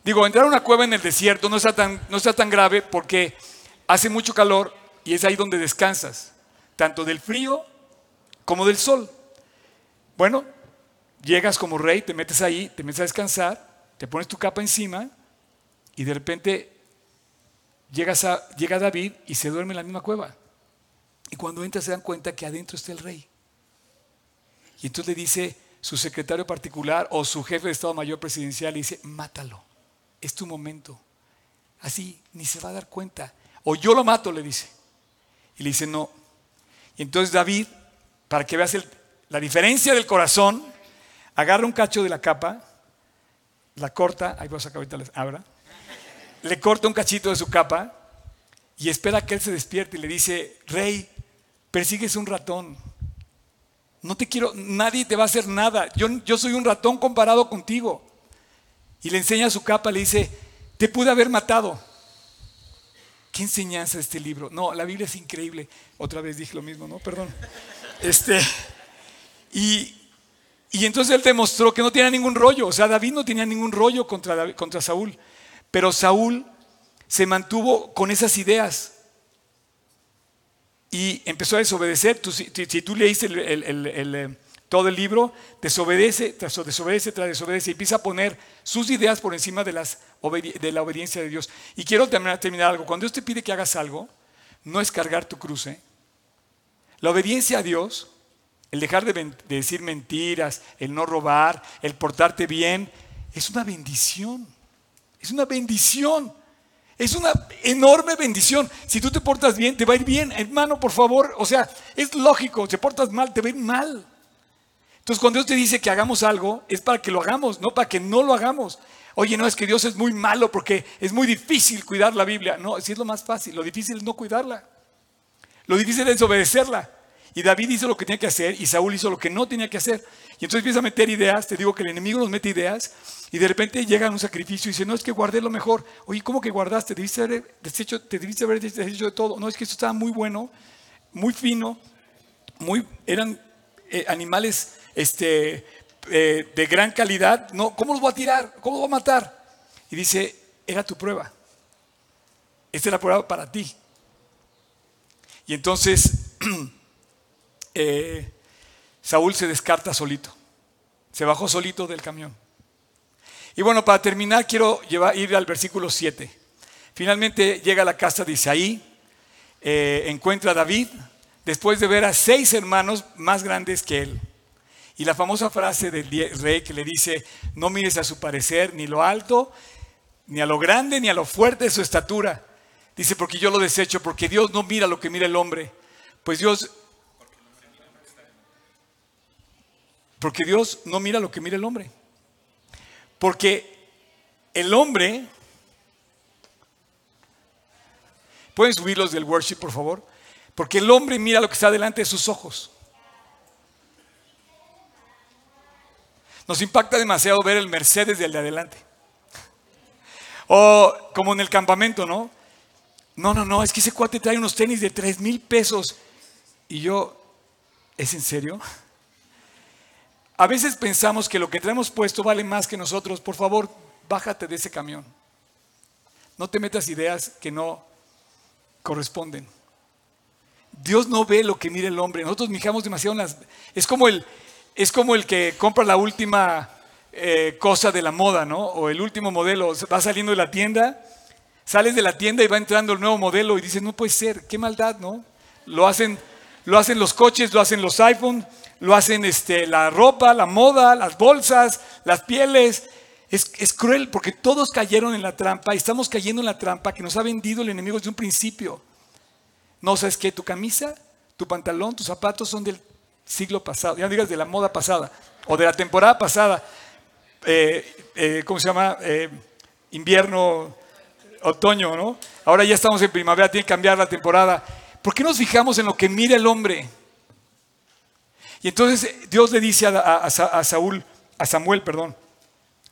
Digo, entrar a una cueva en el desierto no está tan, no está tan grave porque hace mucho calor y es ahí donde descansas, tanto del frío como del sol. Bueno, llegas como rey, te metes ahí, te metes a descansar, te pones tu capa encima y de repente llegas a, llega David y se duerme en la misma cueva. Y cuando entra se dan cuenta que adentro está el rey. Y entonces le dice su secretario particular o su jefe de Estado Mayor Presidencial, le dice, mátalo, es tu momento. Así, ni se va a dar cuenta. O yo lo mato, le dice. Y le dice, no. Y entonces David, para que veas el, la diferencia del corazón, agarra un cacho de la capa, la corta, ahí voy a sacar ahorita la abra, le corta un cachito de su capa y espera que él se despierte y le dice, rey, persigues un ratón. No te quiero, nadie te va a hacer nada. Yo, yo soy un ratón comparado contigo. Y le enseña su capa, le dice, te pude haber matado. ¿Qué enseñanza de este libro? No, la Biblia es increíble. Otra vez dije lo mismo, ¿no? Perdón. Este, y, y entonces él demostró que no tenía ningún rollo. O sea, David no tenía ningún rollo contra, contra Saúl. Pero Saúl se mantuvo con esas ideas. Y empezó a desobedecer. Tú, si, si tú leíste el, el, el, el, todo el libro, desobedece, tras desobedece, tras desobedece, y empieza a poner sus ideas por encima de, las, de la obediencia de Dios. Y quiero terminar, terminar algo. Cuando Dios te pide que hagas algo, no es cargar tu cruz, ¿eh? La obediencia a Dios, el dejar de, de decir mentiras, el no robar, el portarte bien, es una bendición. Es una bendición. Es una enorme bendición. Si tú te portas bien, te va a ir bien. Hermano, por favor, o sea, es lógico. Si te portas mal, te va a ir mal. Entonces, cuando Dios te dice que hagamos algo, es para que lo hagamos, no para que no lo hagamos. Oye, no, es que Dios es muy malo porque es muy difícil cuidar la Biblia. No, sí es lo más fácil. Lo difícil es no cuidarla. Lo difícil es obedecerla. Y David hizo lo que tenía que hacer y Saúl hizo lo que no tenía que hacer. Y entonces empieza a meter ideas, te digo que el enemigo nos mete ideas y de repente llega a un sacrificio y dice, no, es que guardé lo mejor. Oye, ¿cómo que guardaste? Te debiste haber deshecho, te debiste haber deshecho de todo. No, es que esto estaba muy bueno, muy fino, muy, eran eh, animales este, eh, de gran calidad. No, ¿cómo los voy a tirar? ¿Cómo los voy a matar? Y dice, era tu prueba. Esta es la prueba para ti. Y entonces... Eh, Saúl se descarta solito, se bajó solito del camión. Y bueno, para terminar quiero llevar, ir al versículo siete. Finalmente llega a la casa de Isaí, eh, encuentra a David, después de ver a seis hermanos más grandes que él. Y la famosa frase del rey que le dice, no mires a su parecer ni lo alto, ni a lo grande, ni a lo fuerte de su estatura. Dice, porque yo lo desecho, porque Dios no mira lo que mira el hombre. Pues Dios... Porque Dios no mira lo que mira el hombre. Porque el hombre... ¿Pueden subirlos del worship, por favor? Porque el hombre mira lo que está delante de sus ojos. Nos impacta demasiado ver el Mercedes del de adelante. O como en el campamento, ¿no? No, no, no, es que ese cuate trae unos tenis de tres mil pesos. Y yo, ¿es en serio? A veces pensamos que lo que tenemos puesto vale más que nosotros. Por favor, bájate de ese camión. No te metas ideas que no corresponden. Dios no ve lo que mira el hombre. Nosotros mijamos demasiado en las... Es como el, es como el que compra la última eh, cosa de la moda, ¿no? O el último modelo. Va saliendo de la tienda, sales de la tienda y va entrando el nuevo modelo y dices, no puede ser, qué maldad, ¿no? Lo hacen, lo hacen los coches, lo hacen los iPhones. Lo hacen este, la ropa, la moda, las bolsas, las pieles. Es, es cruel porque todos cayeron en la trampa y estamos cayendo en la trampa que nos ha vendido el enemigo desde un principio. No, ¿sabes qué? Tu camisa, tu pantalón, tus zapatos son del siglo pasado. Ya no digas de la moda pasada o de la temporada pasada. Eh, eh, ¿Cómo se llama? Eh, invierno, otoño, ¿no? Ahora ya estamos en primavera, tiene que cambiar la temporada. ¿Por qué nos fijamos en lo que mira el hombre? Y entonces Dios le dice a, a, a Saúl, a Samuel, perdón,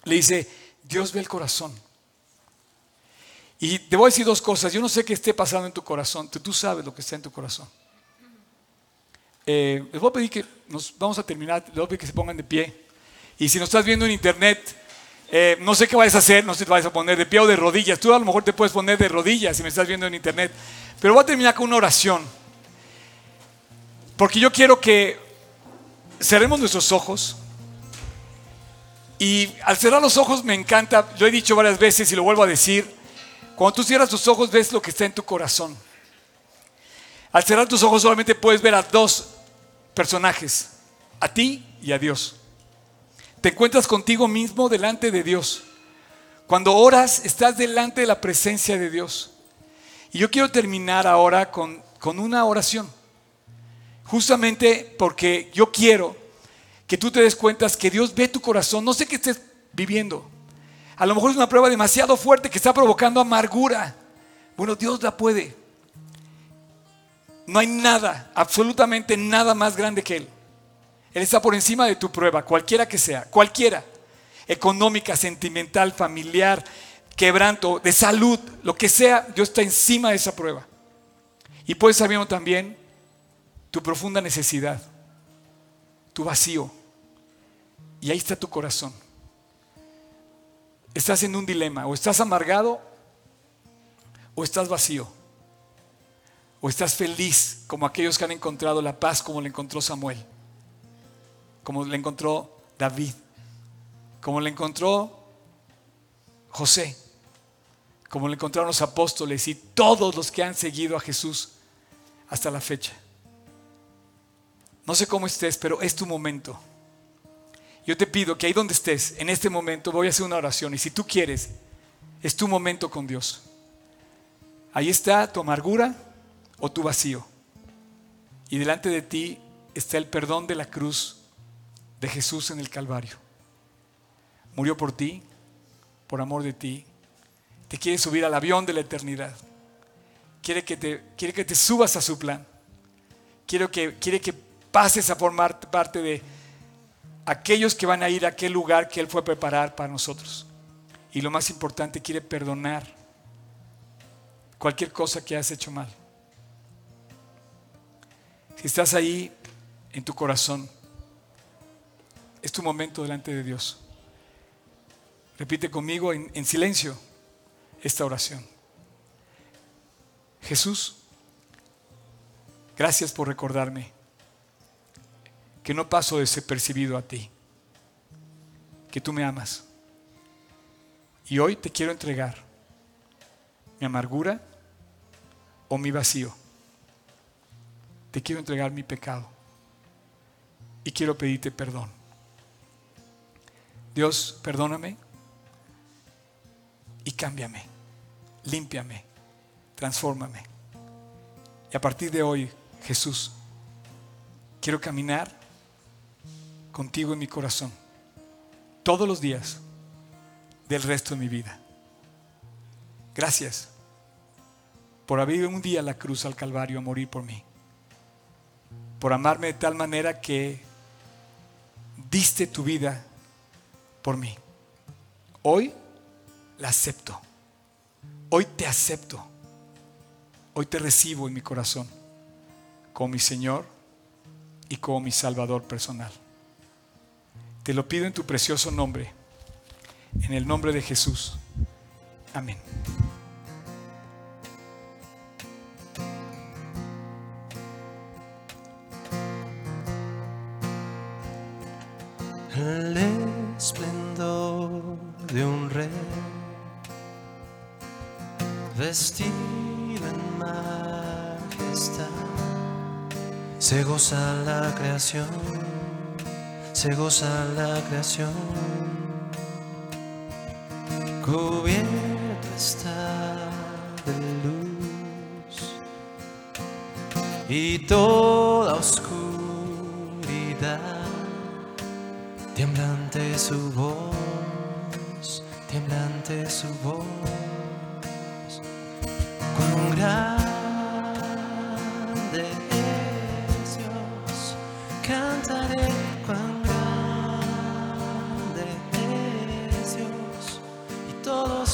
le dice, Dios ve el corazón. Y te voy a decir dos cosas. Yo no sé qué esté pasando en tu corazón. Tú sabes lo que está en tu corazón. Eh, les voy a pedir que nos vamos a terminar. Les voy a pedir que se pongan de pie. Y si nos estás viendo en internet, Eh, no sé qué vayas a hacer, no sé si te vayas a poner de pie o de rodillas. Tú a lo mejor te puedes poner de rodillas si me estás viendo en internet. Pero voy a terminar con una oración, porque yo quiero que cerremos nuestros ojos. Y al cerrar los ojos me encanta, lo he dicho varias veces y lo vuelvo a decir, cuando tú cierras tus ojos ves lo que está en tu corazón. Al cerrar tus ojos solamente puedes ver a dos personajes, a ti y a Dios. Te encuentras contigo mismo delante de Dios. Cuando oras estás delante de la presencia de Dios. Y yo quiero terminar ahora con, con una oración, justamente porque yo quiero que tú te des cuenta que Dios ve tu corazón. No sé qué estés viviendo. A lo mejor es una prueba demasiado fuerte que está provocando amargura. Bueno, Dios la puede. No hay nada, absolutamente nada más grande que Él. Él está por encima de tu prueba, cualquiera que sea, cualquiera. Económica, sentimental, familiar, quebranto, de salud, lo que sea, Dios está encima de esa prueba. Y puedes saber también tu profunda necesidad, tu vacío. Y ahí está tu corazón. Estás en un dilema, o estás amargado, o estás vacío, o estás feliz como aquellos que han encontrado la paz como la encontró Samuel, como la encontró David, como la encontró José, como la encontraron los apóstoles y todos los que han seguido a Jesús hasta la fecha. No sé cómo estés, pero es tu momento. Yo te pido que ahí donde estés, en este momento, voy a hacer una oración. Y si tú quieres, es tu momento con Dios. Ahí está tu amargura o tu vacío. Y delante de ti está el perdón de la cruz de Jesús en el Calvario. Murió por ti, por amor de ti. Te quiere subir al avión de la eternidad. Quiere que te, quiere que te subas a su plan. Quiere que, quiere que pases a formar parte de aquellos que van a ir a aquel lugar que Él fue a preparar para nosotros. Y lo más importante, quiere perdonar cualquier cosa que has hecho mal. Si estás ahí en tu corazón, es tu momento delante de Dios. Repite conmigo en, en silencio esta oración. Jesús, gracias por recordarme que no paso desapercibido a ti, que tú me amas. Y hoy te quiero entregar mi amargura o mi vacío. Te quiero entregar mi pecado y quiero pedirte perdón. Dios, perdóname y cámbiame, límpiame, transfórmame. Y a partir de hoy, Jesús, quiero caminar contigo en mi corazón todos los días del resto de mi vida. Gracias por haber ido un día a la cruz, al Calvario, a morir por mí, por amarme de tal manera que diste tu vida por mí. Hoy la acepto, hoy te acepto, hoy te recibo en mi corazón como mi Señor y como mi Salvador personal. Te lo pido en tu precioso nombre, en el nombre de Jesús. Amén. El esplendor de un rey, vestido en majestad, se goza la creación. Se goza la creación, cubierta está de luz y toda oscuridad tiembla ante su voz, tiembla ante su voz, con un grande es Dios, cantaré cuando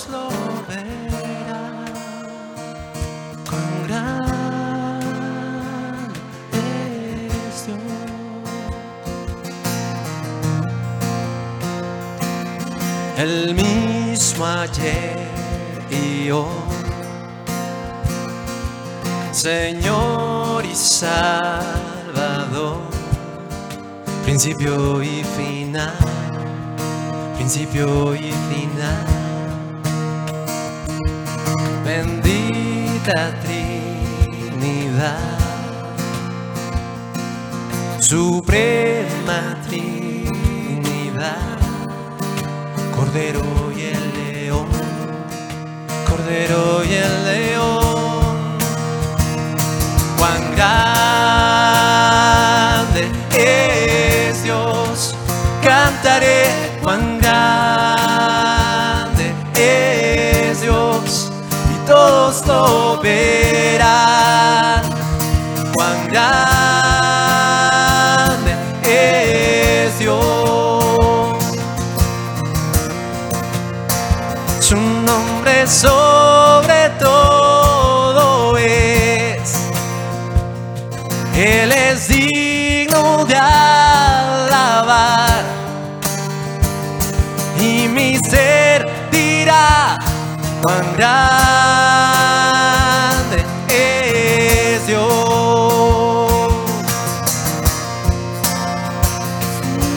lo verán. Cuán grande es Dios. el mismo ayer y hoy, Señor y Salvador, principio y final, principio y final. Bendita Trinidad, suprema Trinidad, Cordero y el León, Cordero y el León. Cuán grande es Dios, cantaré, cuán grande es Dios, y todos lo verán. Cuán grande sobre todo es, Él es digno de alabar, y mi ser dirá, cuán grande es Dios,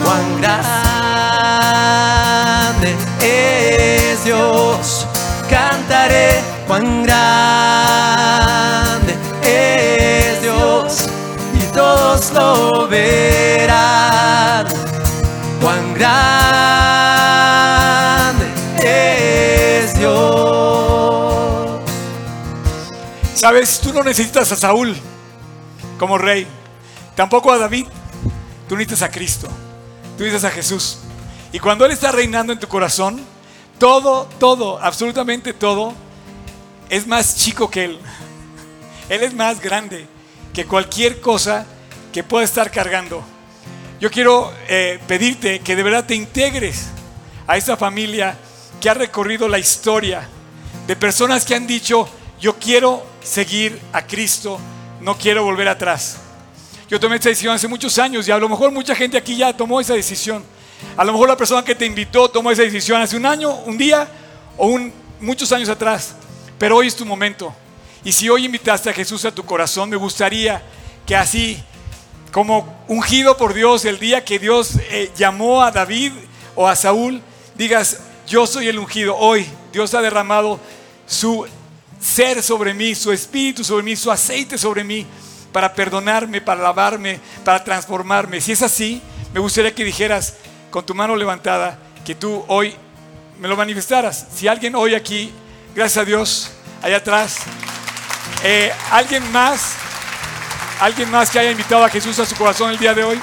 cuán grande es Dios. Cantaré, cuán grande es Dios, y todos lo verán. Cuán grande es Dios. Sabes, tú no necesitas a Saúl como rey, tampoco a David. Tú necesitas a Cristo, tú necesitas a Jesús. Y cuando Él está reinando en tu corazón, todo, todo, absolutamente todo es más chico que Él. Él es más grande que cualquier cosa que pueda estar cargando. Yo quiero eh, pedirte que de verdad te integres a esta familia que ha recorrido la historia de personas que han dicho: yo quiero seguir a Cristo, no quiero volver atrás. Yo tomé esta decisión hace muchos años, y a lo mejor mucha gente aquí ya tomó esa decisión. A lo mejor la persona que te invitó tomó esa decisión hace un año, un día o un, muchos años atrás. Pero hoy es tu momento. Y si hoy invitaste a Jesús a tu corazón, me gustaría que así, como ungido por Dios el día que Dios eh, llamó a David o a Saúl, digas: yo soy el ungido. Hoy Dios ha derramado su ser sobre mí, su espíritu sobre mí, su aceite sobre mí, para perdonarme, para lavarme, para transformarme. Si es así, me gustaría que dijeras con tu mano levantada que tú hoy me lo manifestaras. Si alguien hoy aquí, gracias a Dios, allá atrás, eh, alguien más, alguien más que haya invitado a Jesús a su corazón el día de hoy.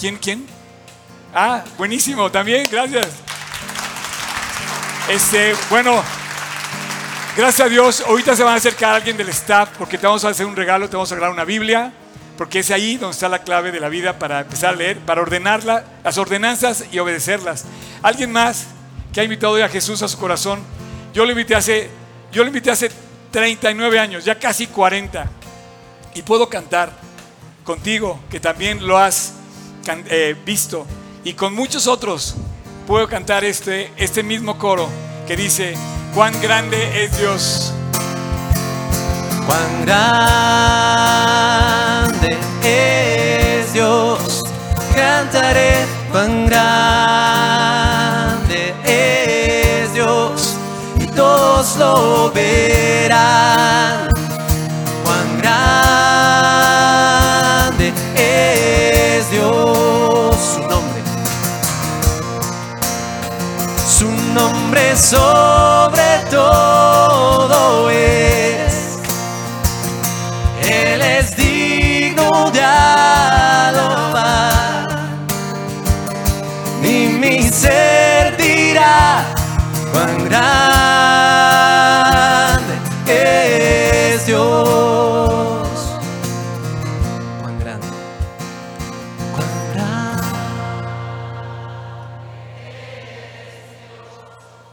¿Quién, quién? Ah, buenísimo, también, gracias. Este, bueno, gracias a Dios, ahorita se van a acercar a alguien del staff, porque te vamos a hacer un regalo, te vamos a regalar una Biblia, porque es ahí donde está la clave de la vida para empezar a leer, para ordenarla, las ordenanzas y obedecerlas. Alguien más que ha invitado hoy a Jesús a su corazón. Yo lo invité hace, yo lo invité hace treinta y nueve años, ya casi cuarenta, y puedo cantar contigo, que también lo has eh, visto, y con muchos otros puedo cantar este, este mismo coro que dice: cuán grande es Dios. Cuán grande es Dios, cantaré, cuán grande es Dios, y todos lo verán. Cuán grande es Dios, su nombre, su nombre sobre todo es. Ser dirá, cuán grande es Dios, cuán grande, cuán grande es Dios,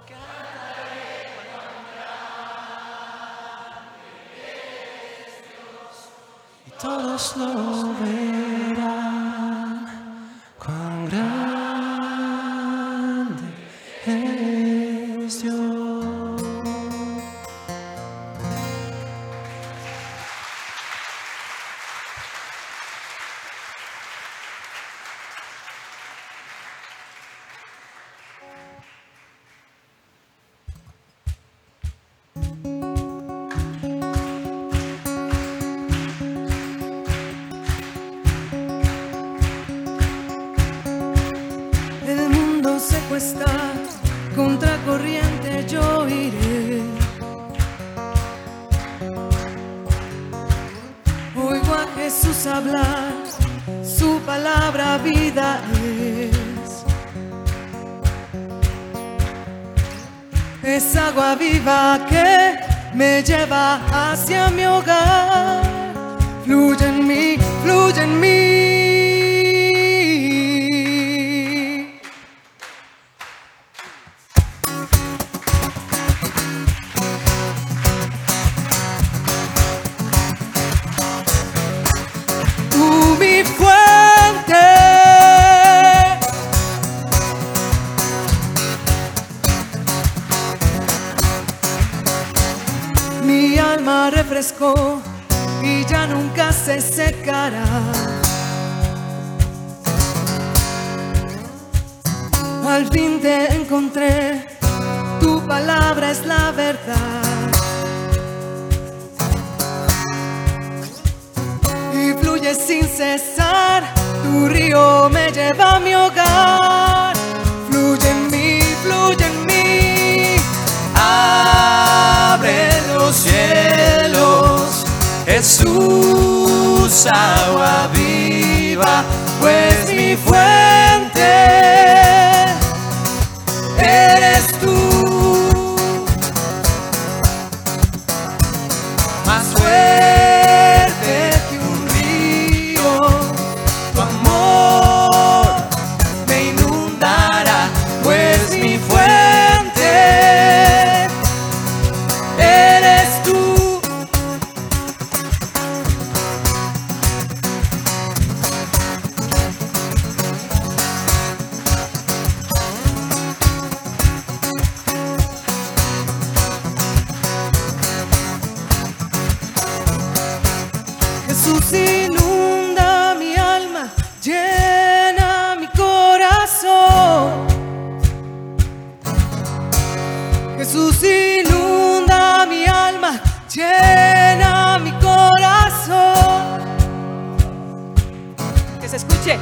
cantaré, cuán grande es Dios, y todos lo verán, cuán grande. Jesús hablar, su palabra vida es. Es agua viva que me lleva hacia mi hogar. Fluye en mí, fluye en mí. Tú mi fuente, mi alma refrescó y ya nunca se secará. Al fin te encontré, tu palabra es la verdad. Y fluye sin cesar, tu río me lleva a mi hogar. Fluye en mí, fluye en mí. Abre los cielos, Jesús, agua viva, pues mi fuente eres tú. Más fuerte que un río, tu amor me inundará, pues mi fuente eres tú. Inunda mi alma, llena mi corazón. Jesús, inunda mi alma, llena mi corazón. Que se escuche.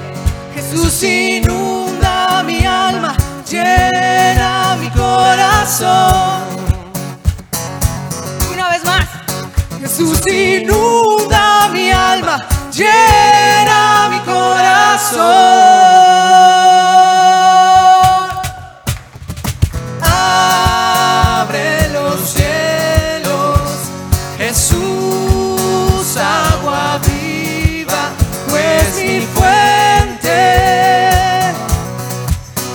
Jesús, inunda mi alma, llena mi corazón. Una vez más. Jesús, inunda mi alma, llena mi corazón. Abre los cielos, Jesús, agua viva, pues mi fuente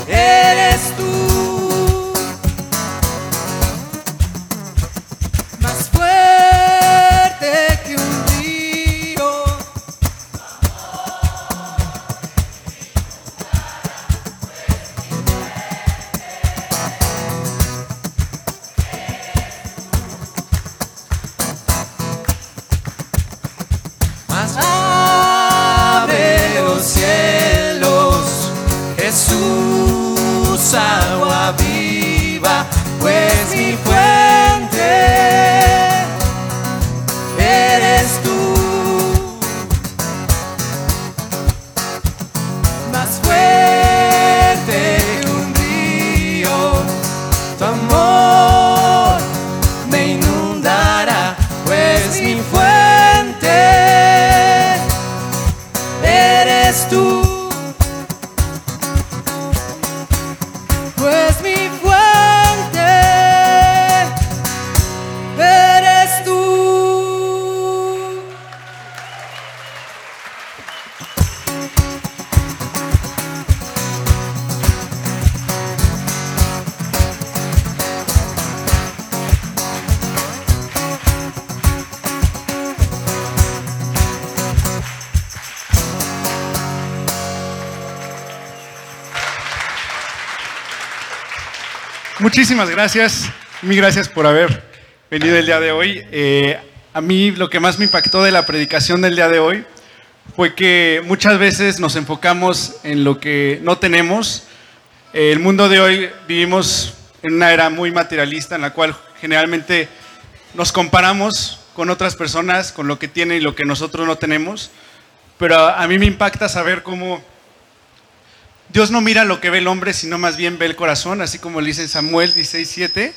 eres tú. Más fuerte que un río, más abre los cielos, Jesús, agua viva, pues mi fuente eres tú. Más fuerte que un río, tu amor me inundará, pues mi fuente eres tú. Pues mi fuente eres tú. Muchísimas gracias, mil gracias por haber venido el día de hoy. Eh, a mí lo que más me impactó de la predicación del día de hoy fue que muchas veces nos enfocamos en lo que no tenemos. Eh, el mundo de hoy vivimos en una era muy materialista en la cual generalmente nos comparamos con otras personas, con lo que tienen y lo que nosotros no tenemos. Pero a, a mí me impacta saber cómo Dios no mira lo que ve el hombre, sino más bien ve el corazón, así como le dice en Samuel dieciséis siete,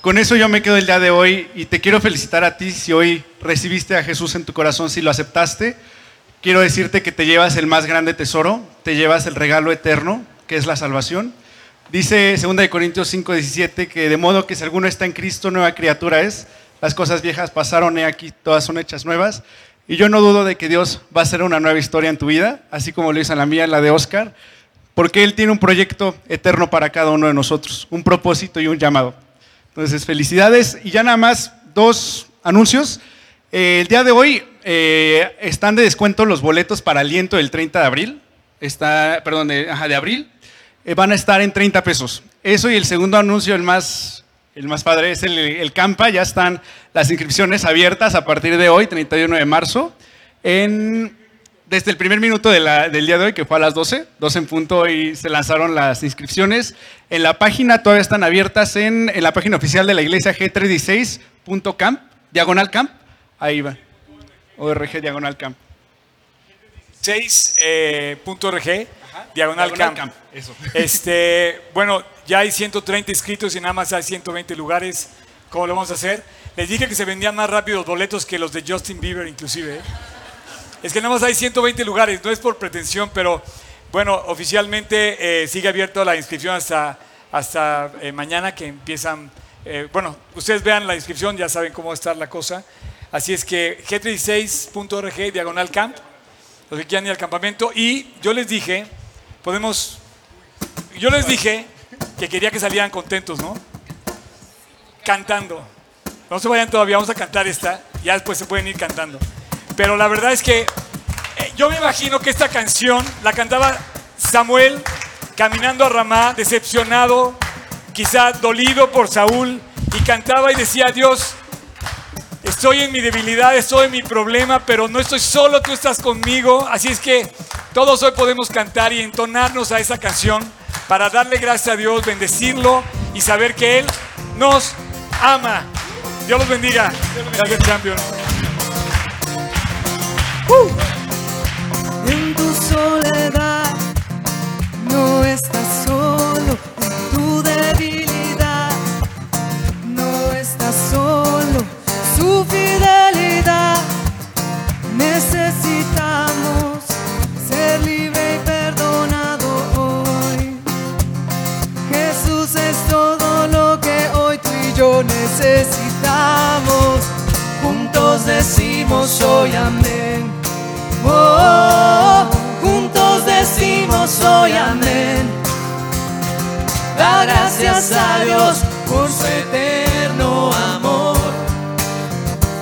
Con eso yo me quedo el día de hoy y te quiero felicitar a ti si hoy recibiste a Jesús en tu corazón, si lo aceptaste. Quiero decirte que te llevas el más grande tesoro, te llevas el regalo eterno, que es la salvación. Dice segunda de Corintios cinco diecisiete que de modo que si alguno está en Cristo, nueva criatura es, las cosas viejas pasaron, he aquí, todas son hechas nuevas. Y yo no dudo de que Dios va a hacer una nueva historia en tu vida, así como lo hizo en la mía, en la de Oscar, porque Él tiene un proyecto eterno para cada uno de nosotros, un propósito y un llamado. Entonces, felicidades. Y ya nada más, dos anuncios. Eh, el día de hoy eh, están de descuento los boletos para Aliento del treinta de abril. Está, perdón, de, ajá, de abril. Eh, van a estar en treinta pesos. Eso y el segundo anuncio, el más, el más padre, es el, el Campa. Ya están las inscripciones abiertas a partir de hoy, treinta y uno de marzo. En, desde el primer minuto de la, del día de hoy, que fue a las doce, doce en punto, y se lanzaron las inscripciones. En la página todavía están abiertas, en, en la página oficial de la iglesia, g trescientos dieciséis punto org, diagonal camp, ahí va, org, diagonal camp. g trescientos dieciséis punto org, eh, diagonal camp. camp. Eso. Este, bueno, ya hay ciento treinta inscritos y nada más hay ciento veinte lugares. ¿Cómo lo vamos a hacer? Les dije que se vendían más rápido los boletos que los de Justin Bieber, inclusive, ¿eh? Es que nada más hay ciento veinte lugares, no es por pretensión, pero bueno, oficialmente eh, sigue abierta la inscripción hasta, hasta eh, mañana que empiezan, eh, bueno, ustedes vean la inscripción, ya saben cómo va a estar la cosa. Así es que g trescientos dieciséis punto org, diagonal camp, los que quieran ir al campamento. Y yo les dije, podemos, yo les dije que quería que salieran contentos, ¿no? Cantando. No se vayan todavía, vamos a cantar esta, ya después se pueden ir cantando. Pero la verdad es que eh, yo me imagino que esta canción la cantaba Samuel caminando a Ramá, decepcionado, quizá dolido por Saúl, y cantaba y decía: Dios, estoy en mi debilidad, estoy en mi problema, pero no estoy solo, tú estás conmigo. Así es que todos hoy podemos cantar y entonarnos a esa canción para darle gracias a Dios, bendecirlo y saber que Él nos ama. Dios los bendiga. Gracias, Champion. Uh. En tu soledad no estás solo, en tu debilidad no estás solo, su fidelidad necesitamos ser libre y perdonado hoy. Jesús es todo lo que hoy tú y yo necesitamos, juntos decimos hoy amén. Oh, oh, oh, juntos decimos hoy amén. Da gracias a Dios por su eterno amor.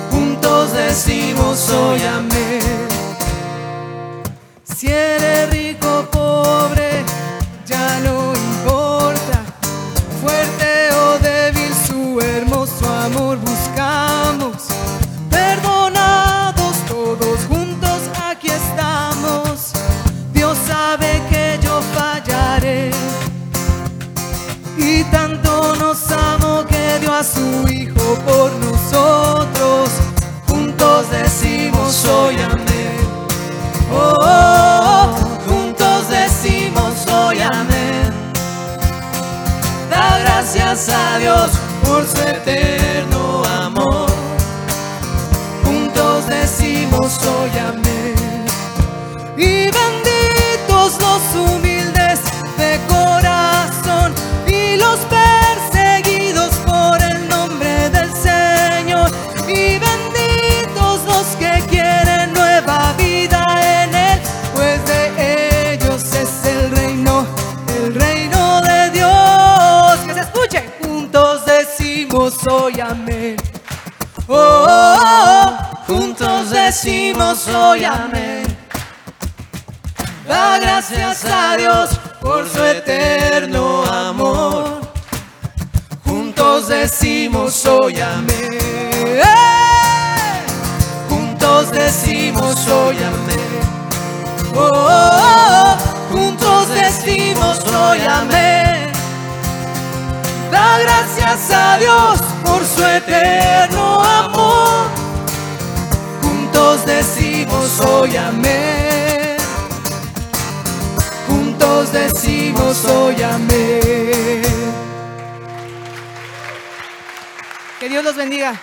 Juntos decimos hoy amén. Si eres rico o pobre, ya no importa. Fuerte o débil, su hermoso amor buscamos. Perdonados todos juntos. Dios sabe que yo fallaré y tanto nos amó que dio a su Hijo por nosotros. Juntos decimos hoy amén. Oh, oh, oh, oh. Juntos decimos hoy amén. Da gracias a Dios por su eterno amor. Juntos decimos hoy amén. Y benditos los humildes de corazón y los perseguidos por el nombre del Señor. Y benditos los que quieren nueva vida en Él, pues de ellos es el reino, el reino de Dios. Que se escuchen, juntos decimos hoy amén. Oh, oh, oh, oh. Juntos decimos hoy amén. Da gracias a Dios por su eterno amor. Juntos decimos hoy amén. Juntos decimos hoy amén. Oh, oh, oh. Juntos decimos hoy amén. Da gracias a Dios por su eterno amor. Juntos decimos hoy amén. Juntos decimos hoy amén. Que Dios los bendiga.